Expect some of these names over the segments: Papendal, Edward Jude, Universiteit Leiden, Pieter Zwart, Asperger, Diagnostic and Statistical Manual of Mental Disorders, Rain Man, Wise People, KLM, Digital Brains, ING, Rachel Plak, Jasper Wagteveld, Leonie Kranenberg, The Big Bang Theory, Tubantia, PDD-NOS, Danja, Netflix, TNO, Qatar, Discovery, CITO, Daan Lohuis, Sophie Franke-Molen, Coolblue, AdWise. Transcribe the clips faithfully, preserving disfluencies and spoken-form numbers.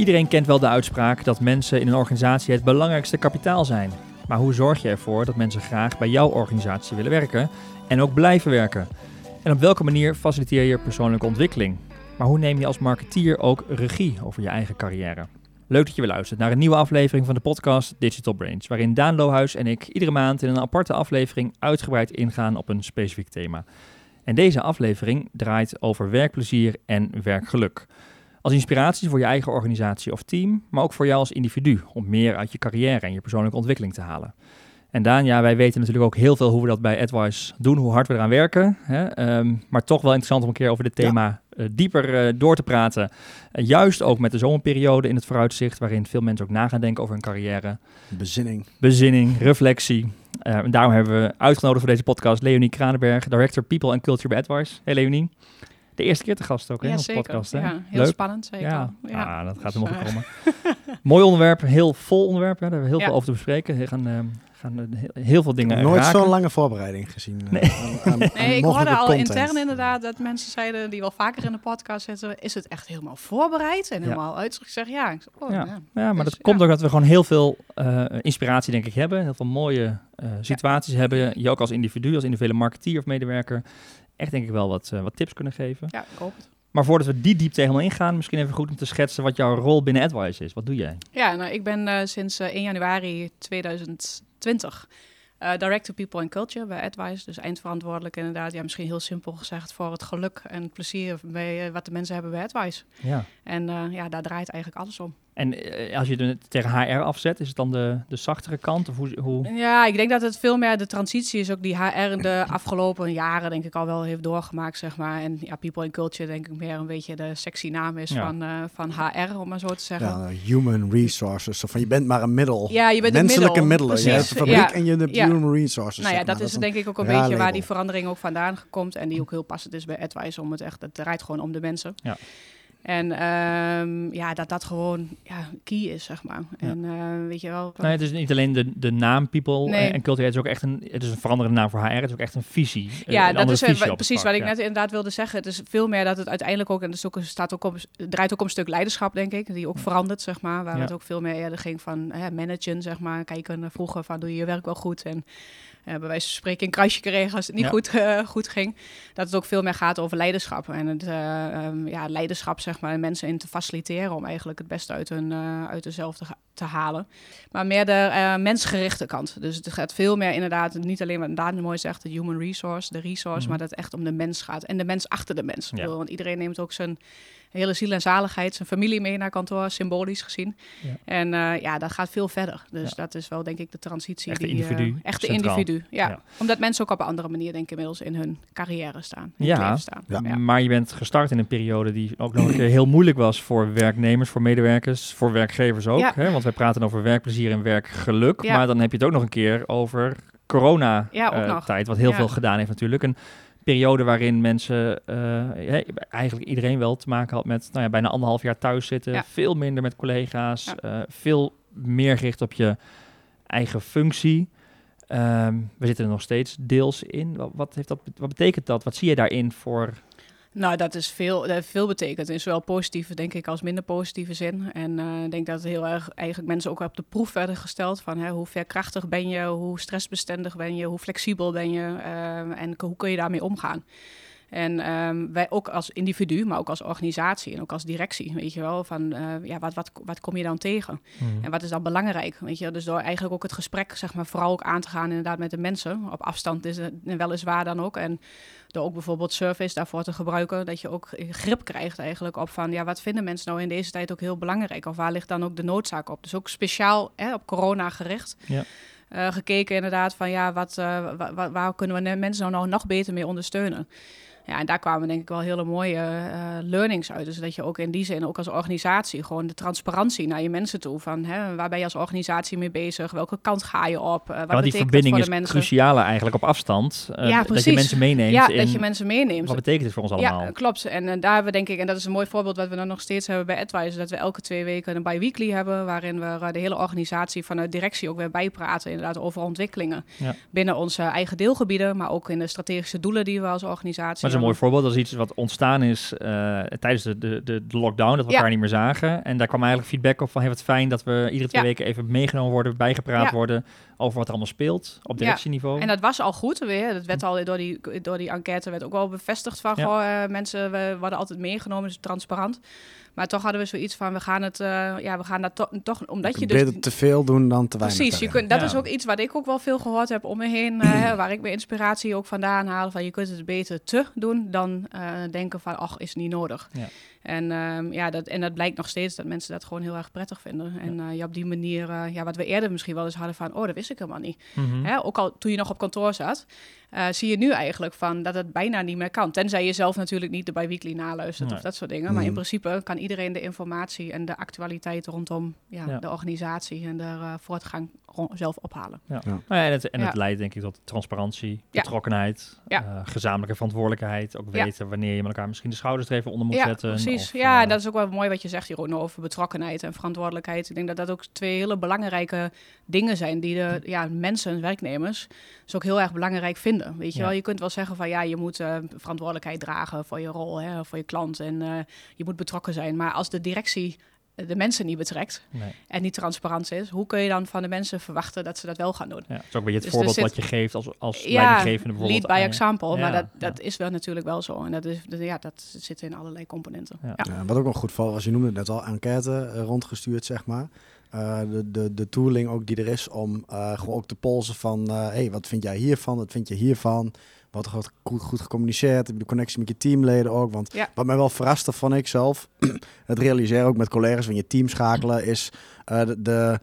Iedereen kent wel de uitspraak dat mensen in een organisatie het belangrijkste kapitaal zijn. Maar hoe zorg je ervoor dat mensen graag bij jouw organisatie willen werken en ook blijven werken? En op welke manier faciliteer je persoonlijke ontwikkeling? Maar hoe neem je als marketeer ook regie over je eigen carrière? Leuk dat je weer luistert naar een nieuwe aflevering van de podcast Digital Brains, waarin Daan Lohuis en ik iedere maand in een aparte aflevering uitgebreid ingaan op een specifiek thema. En deze aflevering draait over werkplezier en werkgeluk. Als inspiratie voor je eigen organisatie of team, maar ook voor jou als individu, om meer uit je carrière en je persoonlijke ontwikkeling te halen. En Danja, wij weten natuurlijk ook heel veel hoe we dat bij AdWise doen, hoe hard we eraan werken. Hè? Um, maar toch wel interessant om een keer over dit thema ja. uh, dieper uh, door te praten. Uh, juist ook met de zomerperiode in het vooruitzicht, waarin veel mensen ook na gaan denken over hun carrière. Bezinning. Bezinning, reflectie. Uh, en daarom hebben we uitgenodigd voor deze podcast Leonie Kranenberg, Director People and Culture bij AdWise. Hey Leonie. De eerste keer te gast ook, hè, ja, in onze podcast. Hè? Ja, heel leuk. Spannend, zeker. Ja, ja. Ah, dat gaat dus, hem ook komen. Uh... Mooi onderwerp, heel vol onderwerp. Hè. Daar hebben we heel ja. veel over te bespreken. We gaan, uh, gaan heel veel dingen Nooit raken. Zo'n lange voorbereiding gezien. Nee, uh, aan, aan, nee aan ik hoorde al content. Intern inderdaad dat mensen zeiden, die wel vaker in de podcast zitten, is het echt helemaal voorbereid en helemaal ja. uitzicht? Ik zeg ja. Ik zeg, oh, ja. ja. ja, maar dus, dat komt ja. ook dat we gewoon heel veel uh, inspiratie, denk ik, hebben. Heel veel mooie uh, situaties ja. hebben. Je ook als individu, als individuele marketeer of medewerker, echt denk ik wel wat, uh, wat tips kunnen geven. Ja, ik hoop het. Maar voordat we die diepte helemaal ingaan, misschien even goed om te schetsen wat jouw rol binnen AdWise is. Wat doe jij? Ja, nou, ik ben uh, sinds uh, één januari tweeduizend twintig uh, Director People and Culture bij AdWise. Dus eindverantwoordelijk inderdaad. Ja, misschien heel simpel gezegd voor het geluk en het plezier bij, uh, wat de mensen hebben bij AdWise. Ja. En uh, ja, daar draait eigenlijk alles om. En uh, als je het tegen H R afzet, is het dan de, de zachtere kant? Of hoe, hoe... Ja, ik denk dat het veel meer de transitie is ook die H R de afgelopen jaren denk ik al wel heeft doorgemaakt, zeg maar. En ja, People and Culture denk ik meer een beetje de sexy naam is ja. van, uh, van H R, om maar zo te zeggen. Ja, human resources. Of je bent maar een middel. Ja, je bent menselijke middelen. Je hebt de fabriek ja. en je hebt ja. human resources. Nou ja, dat, dat is denk ik ook een beetje label. Waar die verandering ook vandaan komt en die ook heel passend is bij AdWise, om het echt, het draait gewoon om de mensen. Ja. En um, ja, dat dat gewoon ja, key is, zeg maar. Ja. En uh, weet je wel... Nee, het is niet alleen de, de naam People nee. en Culture. Het is ook echt een, het is een veranderende naam voor H R. Het is ook echt een visie. Ja, een dat is visie w- precies wat ik ja. net inderdaad wilde zeggen. Het is veel meer dat het uiteindelijk ook... En het, ook, staat ook om, het draait ook om een stuk leiderschap, denk ik. Die ook verandert, zeg maar. Waar ja. het ook veel meer eerder ging van hè, managen, zeg maar. Kijken vroeger van, doe je je werk wel goed? En uh, bij wijze van spreken een krasje kregen als het niet ja. goed, uh, goed ging. Dat het ook veel meer gaat over leiderschap. En het uh, um, ja, leiderschap... zeg maar, mensen in te faciliteren om eigenlijk het beste uit hun uh, uit hunzelf te, te halen. Maar meer de uh, mensgerichte kant. Dus het gaat veel meer inderdaad, niet alleen wat Daan mooi zegt, de human resource, de resource, mm. maar dat het echt om de mens gaat. En de mens achter de mens. Ja. Want iedereen neemt ook zijn hele ziel en zaligheid, zijn familie mee naar kantoor, symbolisch gezien. Ja. En uh, ja, dat gaat veel verder. Dus ja. dat is wel, denk ik, de transitie. Echte die, individu. Uh, echte centraal. individu, ja. ja. Omdat mensen ook op een andere manier, denk ik, inmiddels in hun carrière staan. In ja. het leven staan. Ja. ja, maar je bent gestart in een periode die ook nog een keer heel moeilijk was voor werknemers, voor medewerkers, voor werkgevers ook. Ja. Hè? Want wij praten over werkplezier en werkgeluk, ja. maar dan heb je het ook nog een keer over corona ja, uh, tijd, wat heel ja. veel gedaan heeft natuurlijk. En periode waarin mensen, uh, eigenlijk iedereen wel te maken had met nou ja, bijna anderhalf jaar thuis zitten. Ja. Veel minder met collega's. Ja. Uh, veel meer gericht op je eigen functie. Um, we zitten er nog steeds deels in. Wat, wat, heeft dat, wat betekent dat? Wat zie je daarin voor... Nou, dat is veel, dat veel betekent. In zowel positieve, denk ik, als minder positieve zin. En uh, ik denk dat heel erg eigenlijk mensen ook op de proef werden gesteld van hè, hoe veerkrachtig ben je, hoe stressbestendig ben je, hoe flexibel ben je uh, en k- hoe kun je daarmee omgaan. En um, wij ook als individu, maar ook als organisatie en ook als directie, weet je wel, van uh, ja, wat, wat, wat kom je dan tegen? Mm. En wat is dan belangrijk, weet je? Dus door eigenlijk ook het gesprek, zeg maar, vooral ook aan te gaan inderdaad met de mensen. Op afstand is het weliswaar dan ook. En door ook bijvoorbeeld surveys daarvoor te gebruiken, dat je ook grip krijgt eigenlijk op van, ja, wat vinden mensen nou in deze tijd ook heel belangrijk? Of waar ligt dan ook de noodzaak op? Dus ook speciaal hè, op corona gericht. Ja. Uh, gekeken inderdaad van, ja, wat, uh, wa- wa- waar kunnen we mensen nou nog beter mee ondersteunen? Ja, en daar kwamen denk ik wel hele mooie uh, learnings uit. Dus dat je ook in die zin, ook als organisatie, gewoon de transparantie naar je mensen toe. Van, hè, waar ben je als organisatie mee bezig? Welke kant ga je op? Uh, wat ja, die verbinding voor de mensen? Is cruciale eigenlijk op afstand. Uh, ja, precies. Dat je mensen meeneemt. Ja, in dat je mensen meeneemt. Wat betekent het voor ons allemaal? Ja, klopt. En uh, daar hebben we denk ik, en dat is een mooi voorbeeld wat we dan nog steeds hebben bij AdWise, dat we elke twee weken een biweekly hebben, waarin we uh, de hele organisatie vanuit directie ook weer bijpraten, inderdaad, over ontwikkelingen. Ja. Binnen onze eigen deelgebieden, maar ook in de strategische doelen die we als organisatie... een mooi voorbeeld. Dat is iets wat ontstaan is uh, tijdens de, de, de lockdown, dat we ja. elkaar niet meer zagen. En daar kwam eigenlijk feedback op van, hey, wat fijn dat we iedere twee ja. weken even meegenomen worden, bijgepraat ja. worden over wat er allemaal speelt op directieniveau. Ja. En dat was al goed. Weer. Dat werd al door die, door die enquête werd ook wel bevestigd van, ja. goh, uh, mensen, we worden altijd meegenomen, dus transparant. Maar toch hadden we zoiets van, we gaan het, uh, ja, we gaan dat to- toch, omdat je, je dus... te veel doen dan te weinig. Precies, je kunt, dat ja. is ook iets wat ik ook wel veel gehoord heb om me heen, uh, waar ik mijn inspiratie ook vandaan haal, van je kunt het beter te doen dan uh, denken van, ach, is niet nodig. Ja. En, um, ja, dat, en dat blijkt nog steeds dat mensen dat gewoon heel erg prettig vinden. Ja. En uh, ja, op die manier, uh, ja, wat we eerder misschien wel eens hadden van, oh, dat wist ik helemaal niet. Mm-hmm. Hè? Ook al toen je nog op kantoor zat, uh, zie je nu eigenlijk van dat het bijna niet meer kan. Tenzij je zelf natuurlijk niet de biweekly naluistert nee. of dat soort dingen. Mm-hmm. Maar in principe kan iedereen de informatie en de actualiteit rondom ja, ja. de organisatie en de uh, voortgang rond, zelf ophalen. Ja. Ja. Ja, en het, en het ja. leidt denk ik tot transparantie, betrokkenheid, ja. uh, gezamenlijke verantwoordelijkheid. Ook weten ja. wanneer je met elkaar misschien de schouders er even onder moet ja, zetten. Precies, of, ja, en dat is ook wel mooi wat je zegt, Jeroen, over betrokkenheid en verantwoordelijkheid. Ik denk dat dat ook twee hele belangrijke dingen zijn die de ja, mensen, werknemers, dus ook heel erg belangrijk vinden. Weet je ja. wel, je kunt wel zeggen van ja, je moet uh, verantwoordelijkheid dragen voor je rol, hè, voor je klant en uh, je moet betrokken zijn. Maar als de directie de mensen niet betrekt nee. en niet transparant is, hoe kun je dan van de mensen verwachten dat ze dat wel gaan doen? Ja, dat is ook een beetje het dus voorbeeld zit, wat je geeft als, als ja, leidinggevende bijvoorbeeld. Lead by example, ja, maar dat, dat ja. is wel natuurlijk wel zo. En dat, is, dat, ja, dat zit in allerlei componenten. Ja. Ja. Ja, wat ook nog goed valt, als je noemde net al, enquête uh, rondgestuurd, zeg maar. Uh, de, de, de tooling ook die er is om uh, gewoon ook te polsen van, uh, hey, wat vind jij hiervan, wat vind je hiervan? Wat goed, goed gecommuniceerd, de connectie met je teamleden ook. Want ja. wat mij wel verraste van ikzelf, het realiseren ook met collega's van je team schakelen, is uh, de, de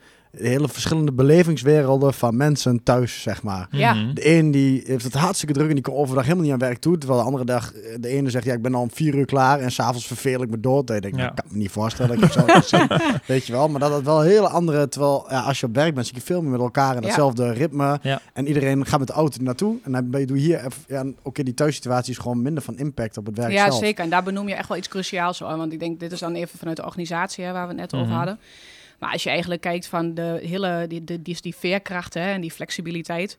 hele verschillende belevingswerelden van mensen thuis, zeg maar. Ja. De een die heeft het hartstikke druk en die komt overdag helemaal niet aan werk toe. Terwijl de andere dag, de ene zegt, ja, ik ben al om vier uur klaar en s'avonds verveel ik me dood. Ik denk, ja. nou, ik kan me niet voorstellen. Ik zo weet je wel, maar dat is wel een hele andere. Terwijl ja, als je op werk bent, zit je veel meer met elkaar in datzelfde ja. ritme. Ja. En iedereen gaat met de auto naartoe. En dan doe je hier, ja, oké, okay, die thuissituatie is gewoon minder van impact op het werk ja, zelf. Ja, zeker. En daar benoem je echt wel iets cruciaals aan. Want ik denk, dit is dan even vanuit de organisatie, hè, waar we het net mm-hmm. over hadden. Maar als je eigenlijk kijkt van de hele, die, die, die, die veerkracht hè, en die flexibiliteit,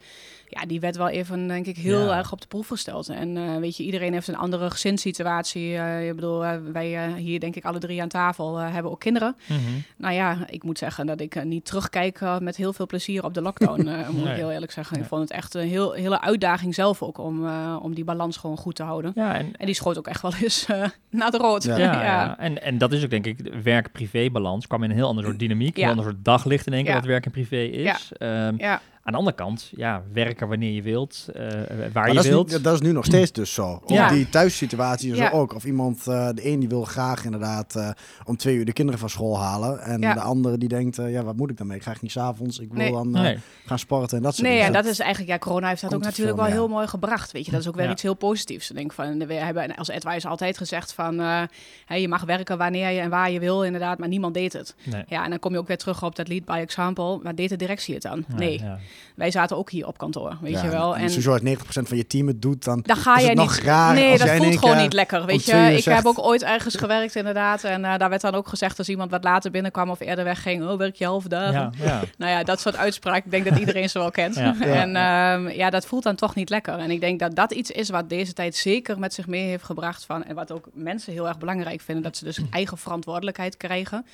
ja, die werd wel even, denk ik, heel ja. erg op de proef gesteld. En uh, weet je, iedereen heeft een andere gezinssituatie. Uh, ik bedoel, uh, wij uh, hier, denk ik, alle drie aan tafel uh, hebben ook kinderen. Mm-hmm. Nou ja, ik moet zeggen dat ik uh, niet terugkijk uh, met heel veel plezier op de lockdown, uh, moet nee. ik heel eerlijk zeggen. Ja. Ik vond het echt een heel, hele uitdaging zelf ook om, uh, om die balans gewoon goed te houden. Ja, en, en die schoot ook echt wel eens uh, naar de rood. Ja, ja, ja. ja. En, en dat is ook, denk ik, werk-privé-balans kwam in een heel ander soort dynamiek, ja. een ander soort daglicht in één keer ja. wat werk en privé is. Ja. Um, ja. Aan de andere kant, ja, werken wanneer je wilt, uh, waar maar je dat wilt. Is nu, dat is nu nog steeds dus zo. Ja. Die thuissituatie is ja. ook. Of iemand, uh, de een die wil graag inderdaad uh, om twee uur de kinderen van school halen. En ja. de andere die denkt, uh, ja, wat moet ik dan mee? Ik ga niet s'avonds, ik wil nee. dan uh, nee. gaan sporten en dat soort dingen. Nee, en dat is eigenlijk, ja, corona heeft dat komt ook natuurlijk veel, wel ja. heel mooi gebracht. Weet je, dat is ook weer ja. iets heel positiefs. Ik denk van, we hebben als AdWise altijd gezegd van, uh, hey, je mag werken wanneer je en waar je wil, inderdaad, maar niemand deed het. Nee. Ja, en dan kom je ook weer terug op dat lead by example. Maar deed de directie het dan? Nee. nee. Ja. Wij zaten ook hier op kantoor, weet ja, je wel. En als je zorgt negentig procent van je team het doet, dan, dan ga is het niet, nog raar. Nee, als dat jij voelt gewoon niet lekker, weet je. Ik zegt, heb ook ooit ergens gewerkt, inderdaad. En uh, daar werd dan ook gezegd als iemand wat later binnenkwam of eerder wegging, oh, werk je half dagen. Ja, ja. Nou ja, dat soort uitspraken, ik denk dat iedereen ze wel kent. Ja. En um, ja, dat voelt dan toch niet lekker. En ik denk dat dat iets is wat deze tijd zeker met zich mee heeft gebracht van, en wat ook mensen heel erg belangrijk vinden, dat ze dus eigen verantwoordelijkheid krijgen.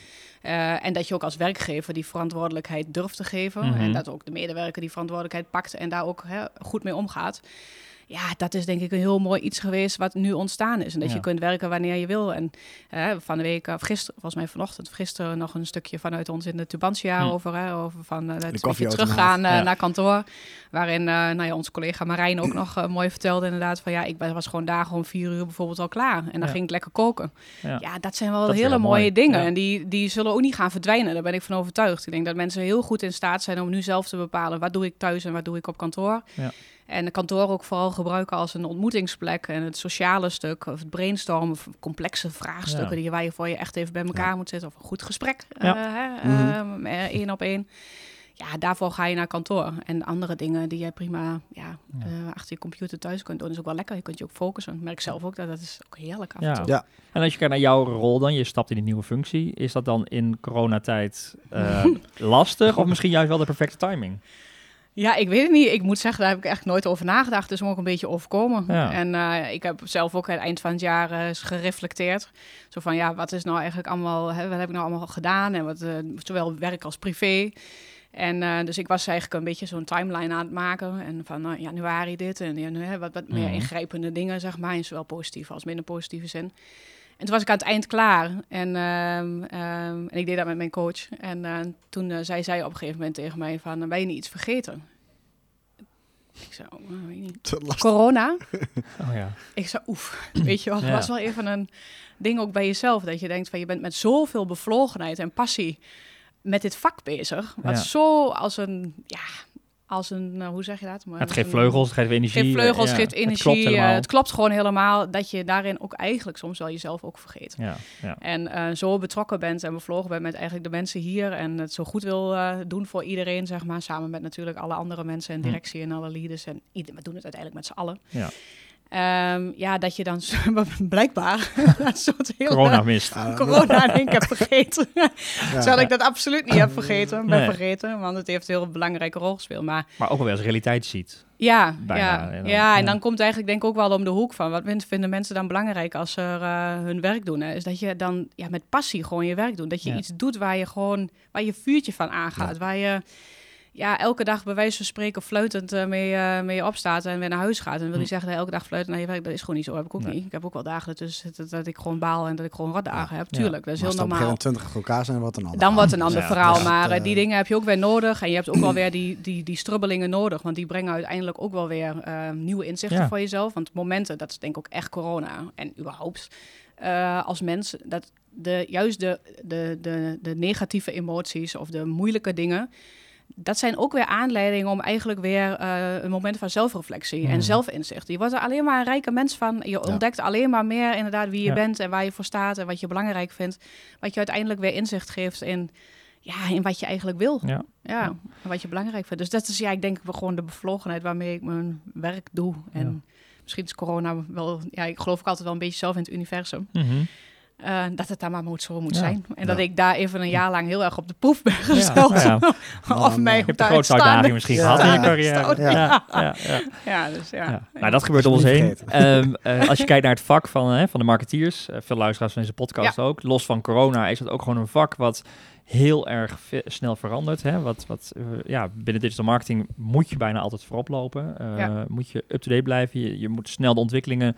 Uh, en dat je ook als werkgever die verantwoordelijkheid durft te geven. Mm-hmm. En dat ook de medewerker die verantwoordelijkheid pakt en daar ook hè, goed mee omgaat. Ja, dat is denk ik een heel mooi iets geweest wat nu ontstaan is. En dat ja. je kunt werken wanneer je wil. En eh, van de week, of gisteren, volgens mij vanochtend, gisteren nog een stukje vanuit ons in de Tubantia hmm. over, hè, over van uh, het beetje teruggaan uh, ja. naar kantoor. Waarin uh, nou ja, onze collega Marijn ook nog uh, mooi vertelde inderdaad van ja, ik was gewoon dagen om vier uur bijvoorbeeld al klaar. En dan ja. ging ik lekker koken. Ja, ja dat zijn wel dat hele mooie mooi. dingen. Ja. En die, die zullen ook niet gaan verdwijnen. Daar ben ik van overtuigd. Ik denk dat mensen heel goed in staat zijn om nu zelf te bepalen wat doe ik thuis en wat doe ik op kantoor. Ja. En de kantoor ook vooral gebruiken als een ontmoetingsplek. En het sociale stuk, of het brainstormen, of complexe vraagstukken... Ja. die waar je voor je echt even bij elkaar ja. moet zitten. Of een goed gesprek, ja. uh, mm-hmm. uh, één op één. Ja, daarvoor ga je naar kantoor. En andere dingen die jij prima ja, ja. Uh, achter je computer thuis kunt doen... is ook wel lekker. Je kunt je ook focussen. Ik merk zelf ook dat dat is ook heerlijk af en toe. Ja. Ja. En als je kijkt naar jouw rol dan, je stapt in die nieuwe functie... is dat dan in coronatijd uh, lastig of misschien juist wel de perfecte timing? Ja, ik weet het niet. Ik moet zeggen, daar heb ik echt nooit over nagedacht. Dus het is me ook een beetje overkomen. Ja. En uh, ik heb zelf ook aan het eind van het jaar uh, gereflecteerd. Zo van, ja, wat is nou eigenlijk allemaal... Hè, wat heb ik nou allemaal gedaan? En wat, uh, zowel werk als privé. En uh, dus ik was eigenlijk een beetje zo'n timeline aan het maken. En van uh, januari dit en uh, wat, wat meer ingrijpende dingen, zeg maar. In zowel positieve als minder positieve zin. En toen was ik aan het eind klaar. En, uh, um, en ik deed dat met mijn coach. En uh, toen uh, zei zij op een gegeven moment tegen mij van... Ben je niet iets vergeten? Ik zei, oh, nou, weet niet. Corona. Oh, ja. Ik zei, oef. Weet je wel, het ja. was wel even een ding ook bij jezelf. Dat je denkt van, je bent met zoveel bevlogenheid en passie... met dit vak bezig. Wat ja. zo als een... ja. Als een, uh, hoe zeg je dat? Maar het geeft een, vleugels, het geeft energie. Het geeft vleugels, ja, geeft energie. Het klopt, uh, het klopt gewoon helemaal dat je daarin ook eigenlijk soms wel jezelf ook vergeet. Ja, ja. En uh, zo betrokken bent en bevlogen bent met eigenlijk de mensen hier... en het zo goed wil uh, doen voor iedereen, zeg maar. Samen met natuurlijk alle andere mensen en directie hm. en alle leaders. En ieder, we doen het uiteindelijk met z'n allen. Ja. Um, ja, dat je dan blijkbaar een soort heel... Corona mist. Uh, corona en ik heb vergeten. Ja. Terwijl ik dat absoluut niet heb vergeten. Ben nee. vergeten, want het heeft een heel belangrijke rol gespeeld. Maar, maar ook wel als realiteit ziet. Ja, ja, en dan, ja, en dan ja. komt eigenlijk denk ik ook wel om de hoek van... wat vinden mensen dan belangrijk als ze uh, hun werk doen? Hè? Is dat je dan ja, met passie gewoon je werk doet. Dat je ja. iets doet waar je gewoon... waar je vuurtje van aangaat, ja. waar je... ja, elke dag bij wijze van spreken fluitend uh, mee, uh, mee opstaat en weer naar huis gaat. En wil je zeggen dat elke dag fluitend naar je werk, dat is gewoon niet zo. Heb ik ook nee. niet. Ik heb ook wel dagen ertussen dat, dat ik gewoon baal en dat ik gewoon rotdagen ja. heb. Tuurlijk, ja. dat is maar heel normaal. Als twintig achter elkaar zijn, wat een ander. Dan wat een ander ja, verhaal. Ja, maar uh, die dingen heb je ook weer nodig. En je hebt ook wel weer die, die, die strubbelingen nodig. Want die brengen uiteindelijk ook wel weer uh, nieuwe inzichten ja. voor jezelf. Want momenten, dat is denk ik ook echt corona. En überhaupt uh, als mens, dat de, juist de, de, de, de negatieve emoties of de moeilijke dingen... dat zijn ook weer aanleidingen om eigenlijk weer uh, een moment van zelfreflectie mm. en zelfinzicht. Je wordt er alleen maar een rijke mens van. Je ontdekt ja. alleen maar meer inderdaad wie je ja. bent en waar je voor staat en wat je belangrijk vindt. Wat je uiteindelijk weer inzicht geeft in, ja, in wat je eigenlijk wil. Ja. Ja, ja. En wat je belangrijk vindt. Dus dat is ja, ik denk gewoon de bevlogenheid waarmee ik mijn werk doe. En ja. misschien is corona wel, ja, ik geloof ik altijd wel een beetje zelf in het universum. Mm-hmm. Uh, dat het daar maar moet, zo moet ja. zijn. En ja. dat ik daar even een jaar lang heel erg op de proef ben gesteld. Ja, ja. of mij op de grootste uitstaande. Uitdaging misschien ja. gehad ja. in je carrière. Ja, ja. ja. ja. ja, dus, ja. ja. Nou, dat gebeurt om ons heen. Um, uh, als je kijkt naar het vak van, hè, van de marketeers, uh, veel luisteraars van deze podcast ja. ook, los van corona is dat ook gewoon een vak wat heel erg ve- snel verandert. Hè? Wat, wat, uh, ja, binnen digital marketing moet je bijna altijd voorop lopen. Uh, ja. Moet je up-to-date blijven. Je, je moet snel de ontwikkelingen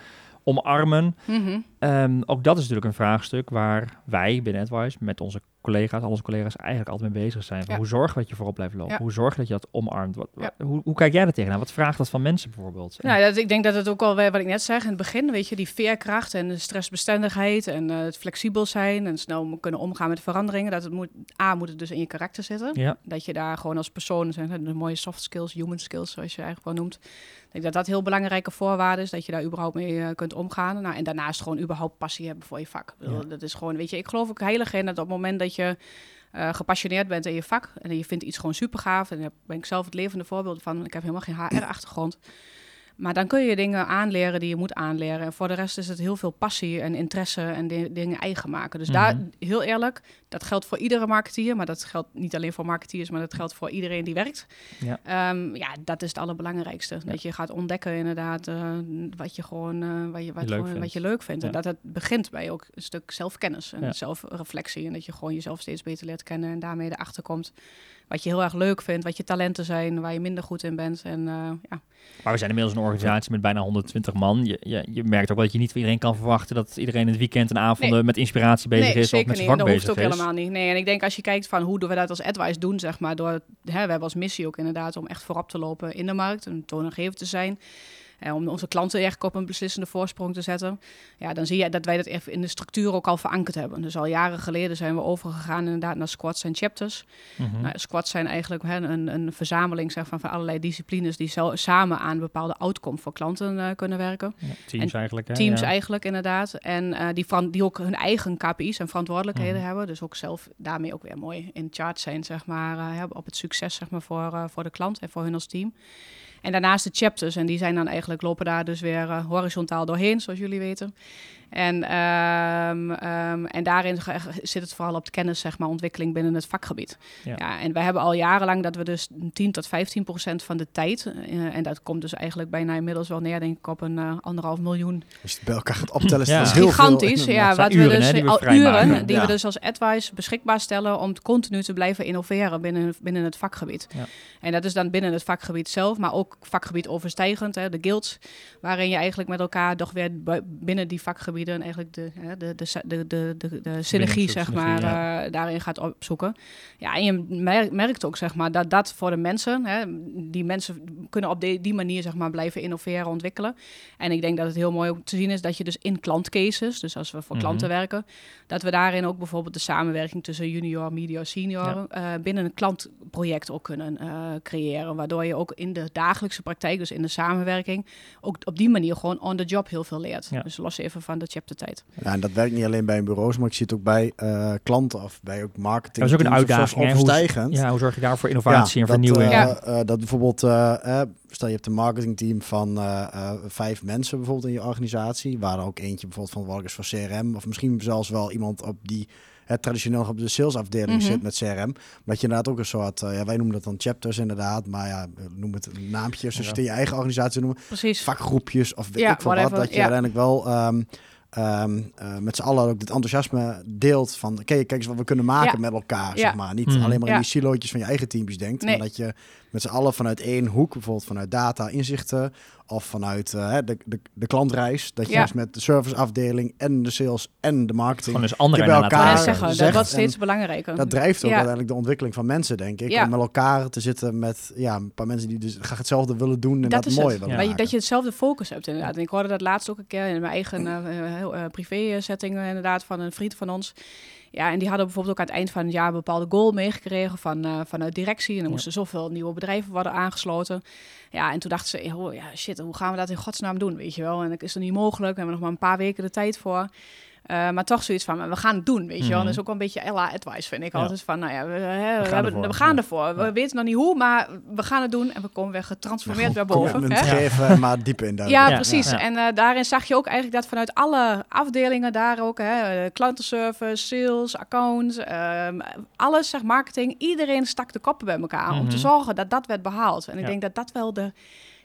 omarmen. Mm-hmm. Um, ook dat is natuurlijk een vraagstuk waar wij binnen AdWise met onze collega's, al onze collega's eigenlijk altijd mee bezig zijn. Van ja. Hoe zorg dat je voorop blijft lopen? Ja. Hoe zorg dat je dat omarmt? Wat, wat, ja. hoe, hoe kijk jij daar tegenaan? Wat vraagt dat van mensen bijvoorbeeld? Nou, dat, ik denk dat het ook al, wat ik net zei in het begin, weet je, die veerkracht en de stressbestendigheid en uh, het flexibel zijn en snel kunnen omgaan met veranderingen. Dat het moet, A, moet het dus in je karakter zitten. Ja. Dat je daar gewoon als persoon, de mooie soft skills, human skills, zoals je eigenlijk wel noemt. Ik denk dat dat heel belangrijke voorwaarde is, dat je daar überhaupt mee uh, kunt omgaan. Nou, en daarnaast gewoon überhaupt passie hebben voor je vak. Ja. Dat is gewoon, weet je, ik geloof ook heilig in dat op het moment dat je uh, gepassioneerd bent in je vak en je vindt iets gewoon super gaaf, en daar ben ik zelf het levende voorbeeld van, ik heb helemaal geen H R-achtergrond, maar dan kun je dingen aanleren die je moet aanleren. En voor de rest is het heel veel passie en interesse en de, dingen eigen maken. Dus mm-hmm. daar, heel eerlijk, dat geldt voor iedere marketeer, maar dat geldt niet alleen voor marketeers, maar dat geldt voor iedereen die werkt. Ja, um, ja dat is het allerbelangrijkste. Ja. Dat je gaat ontdekken inderdaad uh, wat je gewoon uh, wat je, wat leuk, gewoon, vindt. Wat je leuk vindt. Ja. En dat het begint bij ook een stuk zelfkennis en ja. zelfreflectie. En dat je gewoon jezelf steeds beter leert kennen en daarmee erachter komt wat je heel erg leuk vindt, wat je talenten zijn, waar je minder goed in bent. En, uh, ja. Maar we zijn inmiddels een organisatie met bijna honderdtwintig man. Je, je, je merkt ook wel dat je niet van iedereen kan verwachten dat iedereen in het weekend en avonden nee. met inspiratie bezig nee, is of met zijn vak bezig is. Nee, dat hoeft ook is. helemaal niet. Nee, en ik denk als je kijkt van hoe doen we dat als AdWise doen, zeg maar, door, hè, we hebben als missie ook inderdaad om echt voorop te lopen in de markt en toonaangevend te zijn. En om onze klanten echt op een beslissende voorsprong te zetten. Ja, dan zie je dat wij dat even in de structuur ook al verankerd hebben. Dus al jaren geleden zijn we overgegaan inderdaad naar squads en chapters. Mm-hmm. Nou, squads zijn eigenlijk hè, een, een verzameling zeg, van, van allerlei disciplines die zo, samen aan een bepaalde outcome voor klanten uh, kunnen werken. Ja, teams en eigenlijk. Hè, teams ja. eigenlijk inderdaad. En uh, die, van, die ook hun eigen K P I's en verantwoordelijkheden mm-hmm. hebben. Dus ook zelf daarmee ook weer mooi in charge zijn zeg maar, uh, op het succes zeg maar, voor, uh, voor de klant en voor hun als team. En daarnaast de chapters. En die zijn dan eigenlijk lopen daar dus weer uh, horizontaal doorheen, zoals jullie weten. En, um, um, en daarin zit het vooral op de kennis, zeg maar, ontwikkeling binnen het vakgebied. Ja. Ja, en wij hebben al jarenlang dat we dus tien tot vijftien procent van de tijd... Uh, en dat komt dus eigenlijk bijna inmiddels wel neer, denk ik, op een uh, anderhalf miljoen. Als je het bij elkaar gaat optellen, ja. is dat heel gigantisch, veel. Ja, wat uren, we dus, hè, die we al uren maken. die ja. we dus als AdWise beschikbaar stellen... om continu te blijven innoveren binnen, binnen het vakgebied. Ja. En dat is dan binnen het vakgebied zelf, maar ook vakgebied overstijgend, hè, de guilds... waarin je eigenlijk met elkaar toch weer bu- binnen die vakgebieden... en eigenlijk de, de, de, de, de, de synergie, zeg maar, ja. uh, daarin gaat opzoeken. Ja, en je merkt ook, zeg maar, dat dat voor de mensen, hè, die mensen kunnen op de, die manier, zeg maar, blijven innoveren, ontwikkelen. En ik denk dat het heel mooi ook te zien is dat je dus in klantcases, dus als we voor klanten mm-hmm. werken, dat we daarin ook bijvoorbeeld de samenwerking tussen junior, medio, senior ja. uh, binnen een klantproject ook kunnen uh, creëren, waardoor je ook in de dagelijkse praktijk, dus in de samenwerking, ook op die manier gewoon on the job heel veel leert. Ja. Dus los even van dat je hebt de tijd. Ja, en dat werkt niet alleen bij bureaus, maar ik zie het ook bij uh, klanten af, bij ook marketing. Dat is ook een uitdaging. Hoe, ja, hoe zorg je daarvoor innovatie ja, en vernieuwing? Uh, ja. uh, dat bijvoorbeeld, uh, uh, stel je hebt een marketingteam van uh, uh, vijf mensen bijvoorbeeld in je organisatie, waar ook eentje bijvoorbeeld van werkers van C R M, of misschien zelfs wel iemand op die uh, traditioneel op de salesafdeling mm-hmm. zit met C R M, maar dat je inderdaad ook een soort, uh, ja, wij noemen dat dan chapters inderdaad, maar ja, noem het naampjes, ja. dus je in je eigen organisatie noemen, Precies. vakgroepjes of weet ja, ik van wat, even, dat je ja. uiteindelijk wel... Um, Um, uh, met z'n allen ook dit enthousiasme deelt van... oké, okay, kijk eens wat we kunnen maken ja. met elkaar, ja. zeg maar. Niet mm. alleen maar in ja. die silootjes van je eigen teampjes denkt... Nee. maar dat je met z'n allen vanuit één hoek... bijvoorbeeld vanuit data, inzichten... of vanuit uh, de, de, de klantreis... dat je ja. dus met de serviceafdeling en de sales en de marketing... Dus andere bij elkaar zeggen, zegt, dat wordt steeds belangrijker. Dat drijft ook ja. uiteindelijk de ontwikkeling van mensen, denk ik. Ja. Om met elkaar te zitten met ja, een paar mensen... die dus graag hetzelfde willen doen en dat, dat mooi willen ja. maken. Dat je hetzelfde focus hebt, inderdaad. En ik hoorde dat laatst ook een keer in mijn eigen... Uh, Uh, privé-settingen inderdaad van een vriend van ons. Ja, en die hadden bijvoorbeeld ook aan het eind van het jaar een bepaalde goal meegekregen van, uh, vanuit directie. En er moesten ja. zoveel nieuwe bedrijven worden aangesloten. Ja, en toen dachten ze, oh, ja, shit, hoe gaan we dat in godsnaam doen, weet je wel? En dat is er niet mogelijk, daar hebben we nog maar een paar weken de tijd voor. Uh, maar toch zoiets van, we gaan het doen, weet je wel. Mm-hmm. Dat is ook wel een beetje Ella advice, vind ik ja. altijd. Van, nou ja, we, hè, we, gaan, we, ervoor. we gaan ervoor. Ja. We weten nog niet hoe, maar we gaan het doen. En we komen weer getransformeerd naar boven. Hè? Geven, maar diep in. Ja, ja, precies. Ja. En uh, daarin zag je ook eigenlijk dat vanuit alle afdelingen daar ook... Hè, klantenservice, sales, accounts, um, alles, zeg, marketing. Iedereen stak de koppen bij elkaar mm-hmm. om te zorgen dat dat werd behaald. En ja. ik denk dat dat wel de...